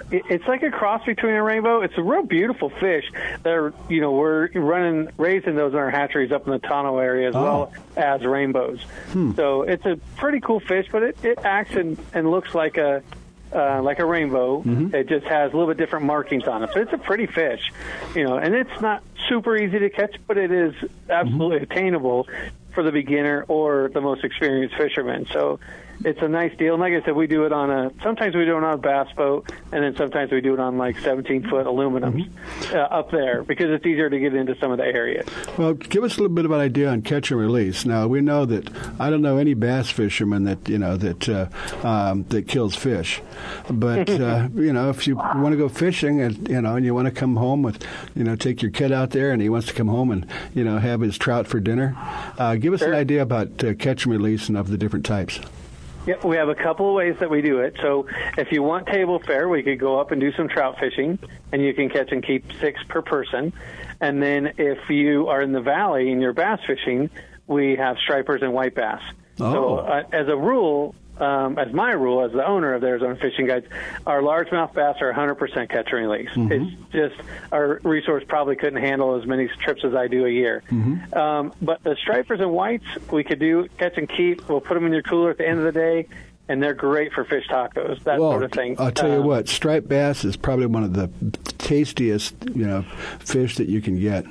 It, it's like a cross between a rainbow. It's a real beautiful fish. They're, you know, we're running raising those in our hatcheries up in the Tonneau area as oh. well as rainbows. Hmm. So it's a pretty cool fish, but it, it acts and, and looks like a uh, like a rainbow. Mm-hmm. It just has a little bit different markings on it. So it's a pretty fish, you know, and it's not super easy to catch, but it is absolutely mm-hmm. attainable for the beginner or the most experienced fisherman. So it's a nice deal. And like I said, we do it on a, sometimes we do it on a bass boat, and then sometimes we do it on like seventeen-foot aluminums mm-hmm. uh, up there because it's easier to get into some of the areas. Well, give us a little bit of an idea on catch and release. Now, we know that, I don't know any bass fisherman that, you know, that uh, um, that kills fish. But, uh, you know, if you want to go fishing and, you know, and you want to come home with, you know, take your kid out there and he wants to come home and, you know, have his trout for dinner, uh, give us sure. an idea about uh, catch and release and of the different types. Yeah, we have a couple of ways that we do it. So if you want table fare, we could go up and do some trout fishing, and you can catch and keep six per person. And then if you are in the valley and you're bass fishing, we have stripers and white bass. Oh. So uh, as a rule, um, as my rule, as the owner of the Arizona Fishing Guides, our largemouth bass are one hundred percent catch and release. Mm-hmm. It's just our resource probably couldn't handle as many trips as I do a year. Mm-hmm. Um, but the stripers and whites, we could do catch and keep. We'll put them in your cooler at the end of the day, and they're great for fish tacos, that well, sort of thing. I'll tell you um, what, striped bass is probably one of the tastiest, you know, fish that you can get.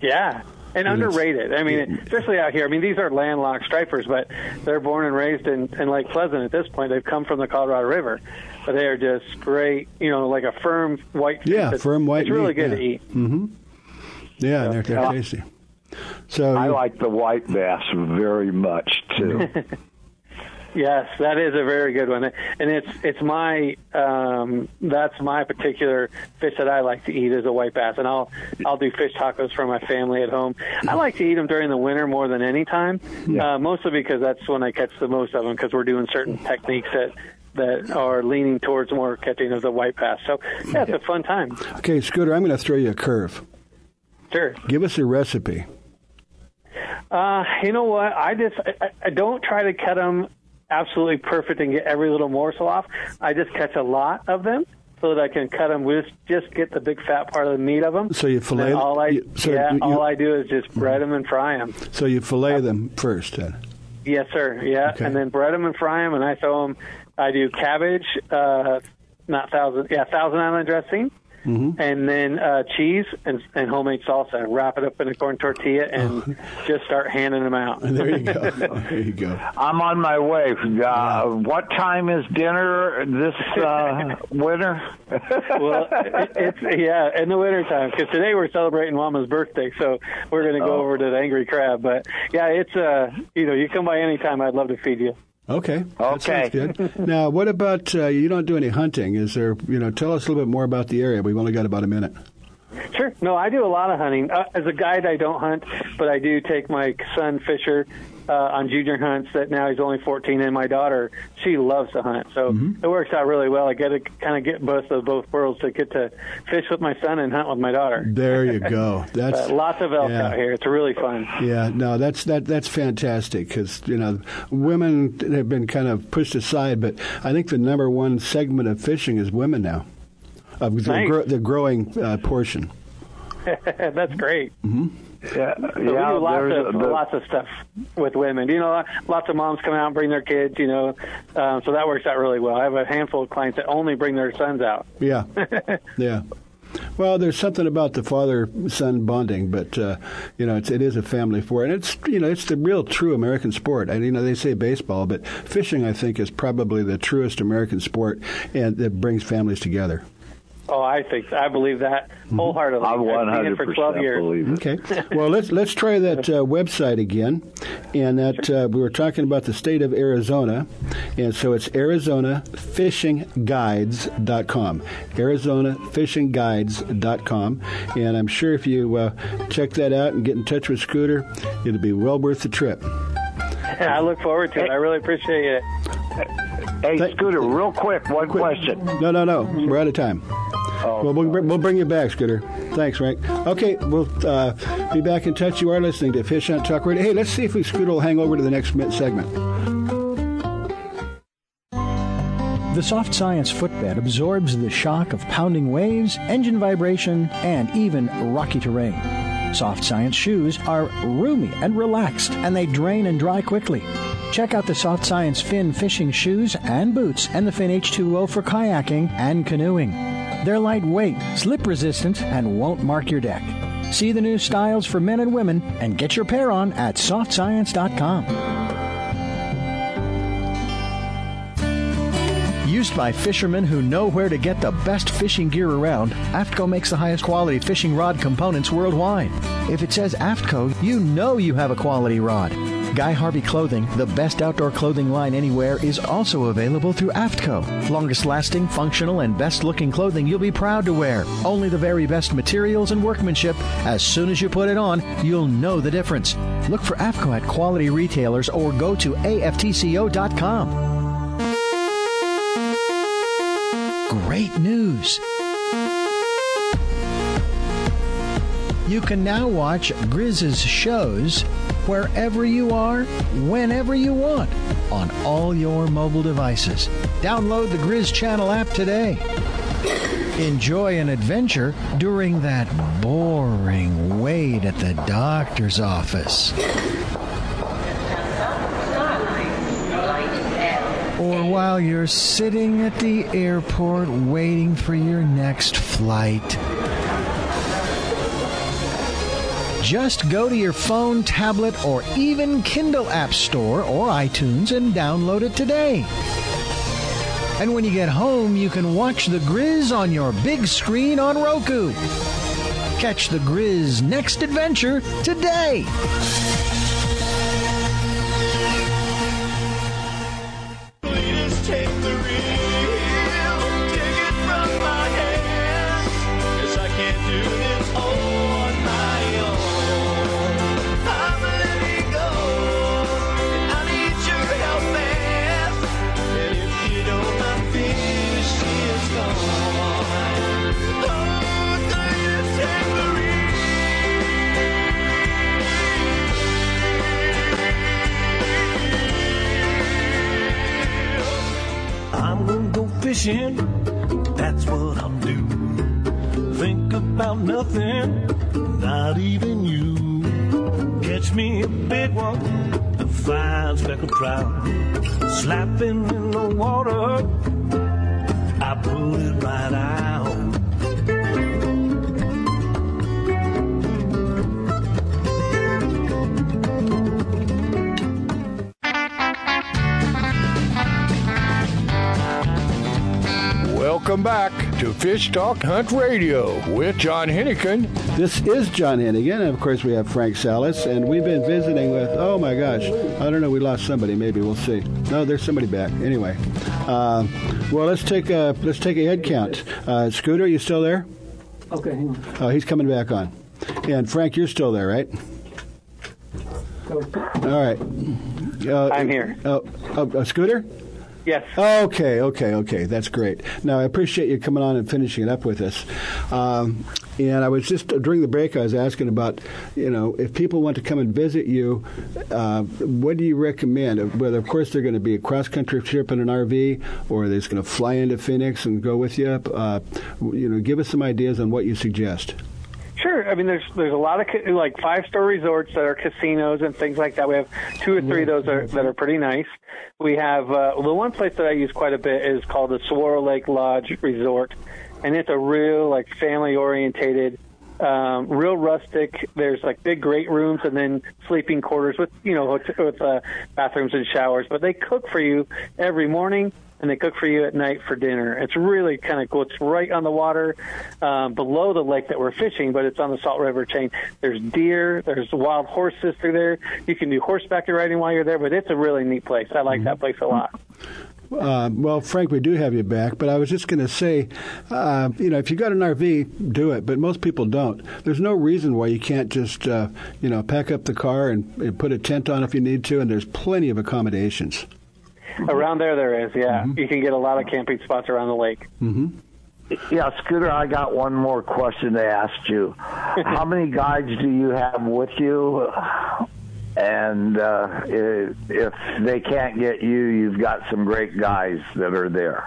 Yeah. And underrated. I mean, especially out here. I mean, these are landlocked stripers, but they're born and raised in, in Lake Pleasant at this point. They've come from the Colorado River. But they are just great, you know, like a firm white fish. Yeah, that's, firm white It's really meat, good yeah. to eat. Mm-hmm. Yeah, so, they're, they're uh, tasty. So I like the white bass very much, too. Yes, that is a very good one, and it's it's my um, that's my particular fish that I like to eat is a white bass, and I'll I'll do fish tacos for my family at home. I like to eat them during the winter more than any time, yeah. uh, mostly because that's when I catch the most of them because we're doing certain techniques that. that are leaning towards more catching of the white bass. So yeah, it's a fun time. Okay, Scooter, I'm going to throw you a curve. Sure. Give us a recipe. Uh, you know what? I just I, I don't try to cut them absolutely perfect and get every little morsel off. I just catch a lot of them so that I can cut them. We just, just get the big fat part of the meat of them. So you fillet them? All I, you, so yeah, you, all I do is just bread them and fry them. So you fillet uh, them first then? Yes, sir. Yeah, okay. And then bread them and fry them, and I throw them. I do cabbage, uh, not thousand, yeah, Thousand Island dressing, mm-hmm. and then uh, cheese and, and homemade salsa. Wrap it up in a corn tortilla and just start handing them out. There you go. There you go. I'm on my way. Uh, what time is dinner this uh, winter? Well, it, it's yeah, in the winter time because today we're celebrating Mama's birthday, so we're going to go oh. over to the Angry Crab. But yeah, it's uh, you know, you come by anytime. I'd love to feed you. Okay. Okay. That sounds good. Now, what about uh, you? Don't do any hunting? Is there? You know, tell us a little bit more about the area. We've only got about a minute. Sure. No, I do a lot of hunting. Uh, as a guide, I don't hunt, but I do take my son Fisher uh, on junior hunts. That now he's only fourteen, and my daughter, she loves to hunt, so mm-hmm. it works out really well. I get to kind of get both of both worlds. To get to fish with my son and hunt with my daughter. There you go. That's lots of elk yeah. out here. It's really fun. Yeah. No, that's that that's fantastic because you know women have been kind of pushed aside, but I think the number one segment of fishing is women now. Of the, nice. gro- the growing uh, portion. That's great. Mm-hmm. Yeah, yeah. We do lots of the, lots of stuff with women. You know, lots of moms come out and bring their kids. You know, um, so that works out really well. I have a handful of clients that only bring their sons out. Yeah, yeah. Well, there's something about the father-son bonding, but uh, you know, it's, it is a family sport, and it's you know, it's the real true American sport. I mean, you know, they say baseball, but fishing, I think, is probably the truest American sport, and that brings families together. Oh, I think I believe that wholeheartedly. I one hundred percent for twelve years. Believe it. Okay. Well, let's let's try that uh, website again, and that uh, we were talking about the state of Arizona, and so it's Arizona Fishing Guides dot com, Arizona Fishing Guides dot com, and I'm sure if you uh, check that out and get in touch with Scooter, it'll be well worth the trip. I look forward to it. I really appreciate it. Hey, Thank- Scooter, real quick, one quick. question. No, no, no. We're out of time. Oh, well, we'll, we'll bring you back, Scooter. Thanks, Frank. Okay, we'll uh, be back in touch. You are listening to Fish Hunt Talk Radio. Hey, let's see if we Scooter will hang over to the next segment. The Soft Science footbed absorbs the shock of pounding waves, engine vibration, and even rocky terrain. Soft Science shoes are roomy and relaxed, and they drain and dry quickly. Check out the Soft Science Fin fishing shoes and boots and the Fin H two O for kayaking and canoeing. They're lightweight, slip-resistant, and won't mark your deck. See the new styles for men and women and get your pair on at soft science dot com. Used by fishermen who know where to get the best fishing gear around, A F T C O makes the highest quality fishing rod components worldwide. If it says A F T C O, you know you have a quality rod. Guy Harvey Clothing, the best outdoor clothing line anywhere, is also available through A F T C O. Longest lasting, functional, and best looking clothing you'll be proud to wear. Only the very best materials and workmanship. As soon as you put it on, you'll know the difference. Look for A F T C O at quality retailers or go to A F T C O dot com. Great news! You can now watch Grizz's shows wherever you are, whenever you want, on all your mobile devices. Download the Grizz Channel app today. Enjoy an adventure during that boring wait at the doctor's office. Or while you're sitting at the airport waiting for your next flight. Just go to your phone, tablet, or even Kindle App Store or iTunes and download it today. And when you get home, you can watch the Grizz on your big screen on Roku. Catch the Grizz next adventure today. Fishing, that's what I'm doing. Think about nothing, not even you. Catch me a big one, a fine speckled trout. Slapping in the water, I pull it right out. Welcome back to Fish Talk Hunt Radio with John Hennigan. This is John Hennigan, and of course we have Frank Salas, and we've been visiting with, oh my gosh, I don't know, we lost somebody, maybe, we'll see. No, there's somebody back. Anyway, uh, well, let's take a, let's take a head count. Uh, Scooter, are you still there? Okay, hang on. Oh, he's coming back on. And Frank, you're still there, right? Okay. All right. Uh, I'm here. Oh, uh, uh, Scooter? Yes. Okay, okay, okay. That's great. Now, I appreciate you coming on and finishing it up with us. Um, and I was just, during the break, I was asking about, you know, if people want to come and visit you, uh, what do you recommend? Whether, of course, they're going to be a cross-country trip in an R V, or they're just going to fly into Phoenix and go with you. Uh, you know, give us some ideas on what you suggest. Sure. I mean, there's there's a lot of ca- like five-star resorts that are casinos and things like that. We have two or three of those are, that are pretty nice. We have uh, the one place that I use quite a bit is called the Saguaro Lake Lodge Resort, and it's a real like family-orientated, um, real rustic. There's like big great rooms and then sleeping quarters with you know with uh, bathrooms and showers. But they cook for you every morning. And they cook for you at night for dinner. It's really kind of cool. It's right on the water, um, below the lake that we're fishing, but it's on the Salt River chain. There's deer. There's wild horses through there. You can do horseback riding while you're there, but it's a really neat place. I like that place a lot. Uh, well, Frank, we do have you back, but I was just going to say, uh, you know, if you got an R V, do it, but most people don't. There's no reason why you can't just, uh, you know, pack up the car and, and put a tent on if you need to, and there's plenty of accommodations. Around there, there is, yeah. Mm-hmm. You can get a lot of camping spots around the lake. Mm-hmm. Yeah, Scooter, I got one more question to ask you. How many guides do you have with you? And uh, if they can't get you, you've got some great guys that are there.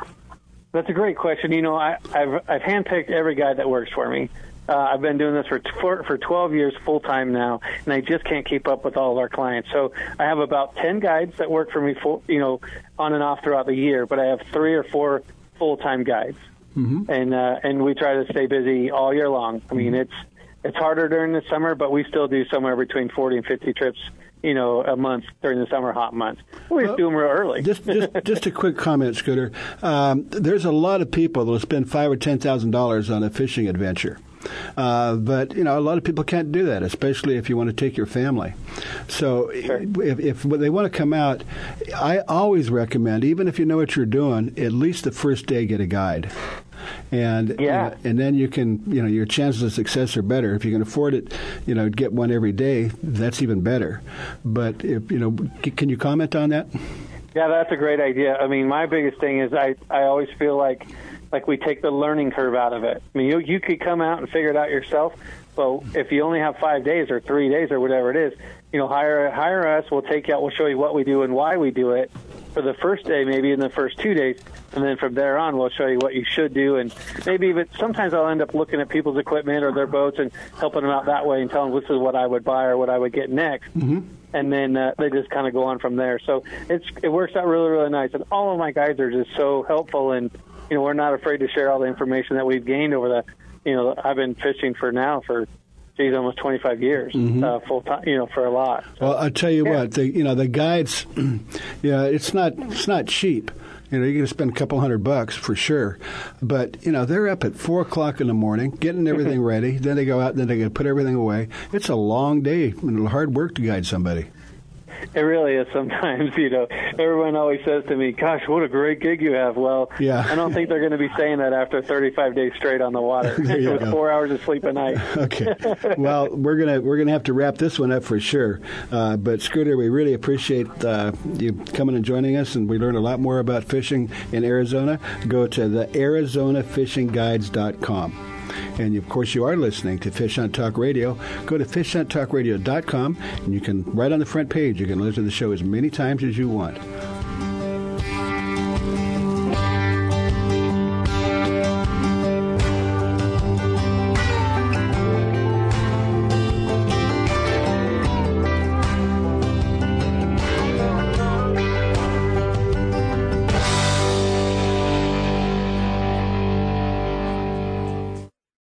That's a great question. You know, I, I've, I've handpicked every guide that works for me. Uh, I've been doing this for, t- for for twelve years full-time now, and I just can't keep up with all of our clients. So I have about ten guides that work for me, full, you know, on and off throughout the year, but I have three or four full-time guides. Mm-hmm. And uh, and we try to stay busy all year long. I mean, it's it's harder during the summer, but we still do somewhere between forty and fifty trips, you know, a month during the summer hot months. We just well, do them real early. just, just, just a quick comment, Scooter. Um, there's a lot of people that will spend five or ten thousand dollars on a fishing adventure. Uh, but, you know, a lot of people can't do that, especially if you want to take your family. So sure. if, if they want to come out, I always recommend, even if you know what you're doing, at least the first day get a guide. And yeah. uh, and then you can, you know, your chances of success are better. If you can afford it, you know, get one every day, that's even better. But, if, you know, can you comment on that? Yeah, that's a great idea. I mean, my biggest thing is I, I always feel like, like we take the learning curve out of it. I mean, you, you could come out and figure it out yourself. But if you only have five days or three days or whatever it is, you know, hire hire us. We'll take you out. We'll show you what we do and why we do it for the first day, maybe in the first two days. And then from there on, we'll show you what you should do. And maybe even sometimes I'll end up looking at people's equipment or their boats and helping them out that way and telling them this is what I would buy or what I would get next. Mm-hmm. And then uh, they just kind of go on from there. So it's it works out really, really nice. And all of my guides are just so helpful. And, you know, we're not afraid to share all the information that we've gained over the, you know, I've been fishing for now for, geez, almost twenty-five years, mm-hmm. uh, full time, you know, for a lot. So, well, I'll tell you yeah. what, the, you know, the guides, yeah, it's not it's not cheap. You know, you're going to spend a couple hundred bucks for sure. But, you know, they're up at four o'clock in the morning, getting everything ready. Then they go out, then they go put everything away. It's a long day and hard work to guide somebody. It really is sometimes, you know. Everyone always says to me, gosh, what a great gig you have. Well, yeah. I don't think they're going to be saying that after thirty-five days straight on the water with go. four hours of sleep a night. Okay. Well, we're going to we're gonna have to wrap this one up for sure. Uh, but, Scooter, we really appreciate uh, you coming and joining us, and we learned a lot more about fishing in Arizona. Go to the arizona fishing guides dot com. And, of course, you are listening to Fish Hunt Talk Radio. Go to fish hunt talk radio dot com, and you can, right on the front page, you can listen to the show as many times as you want.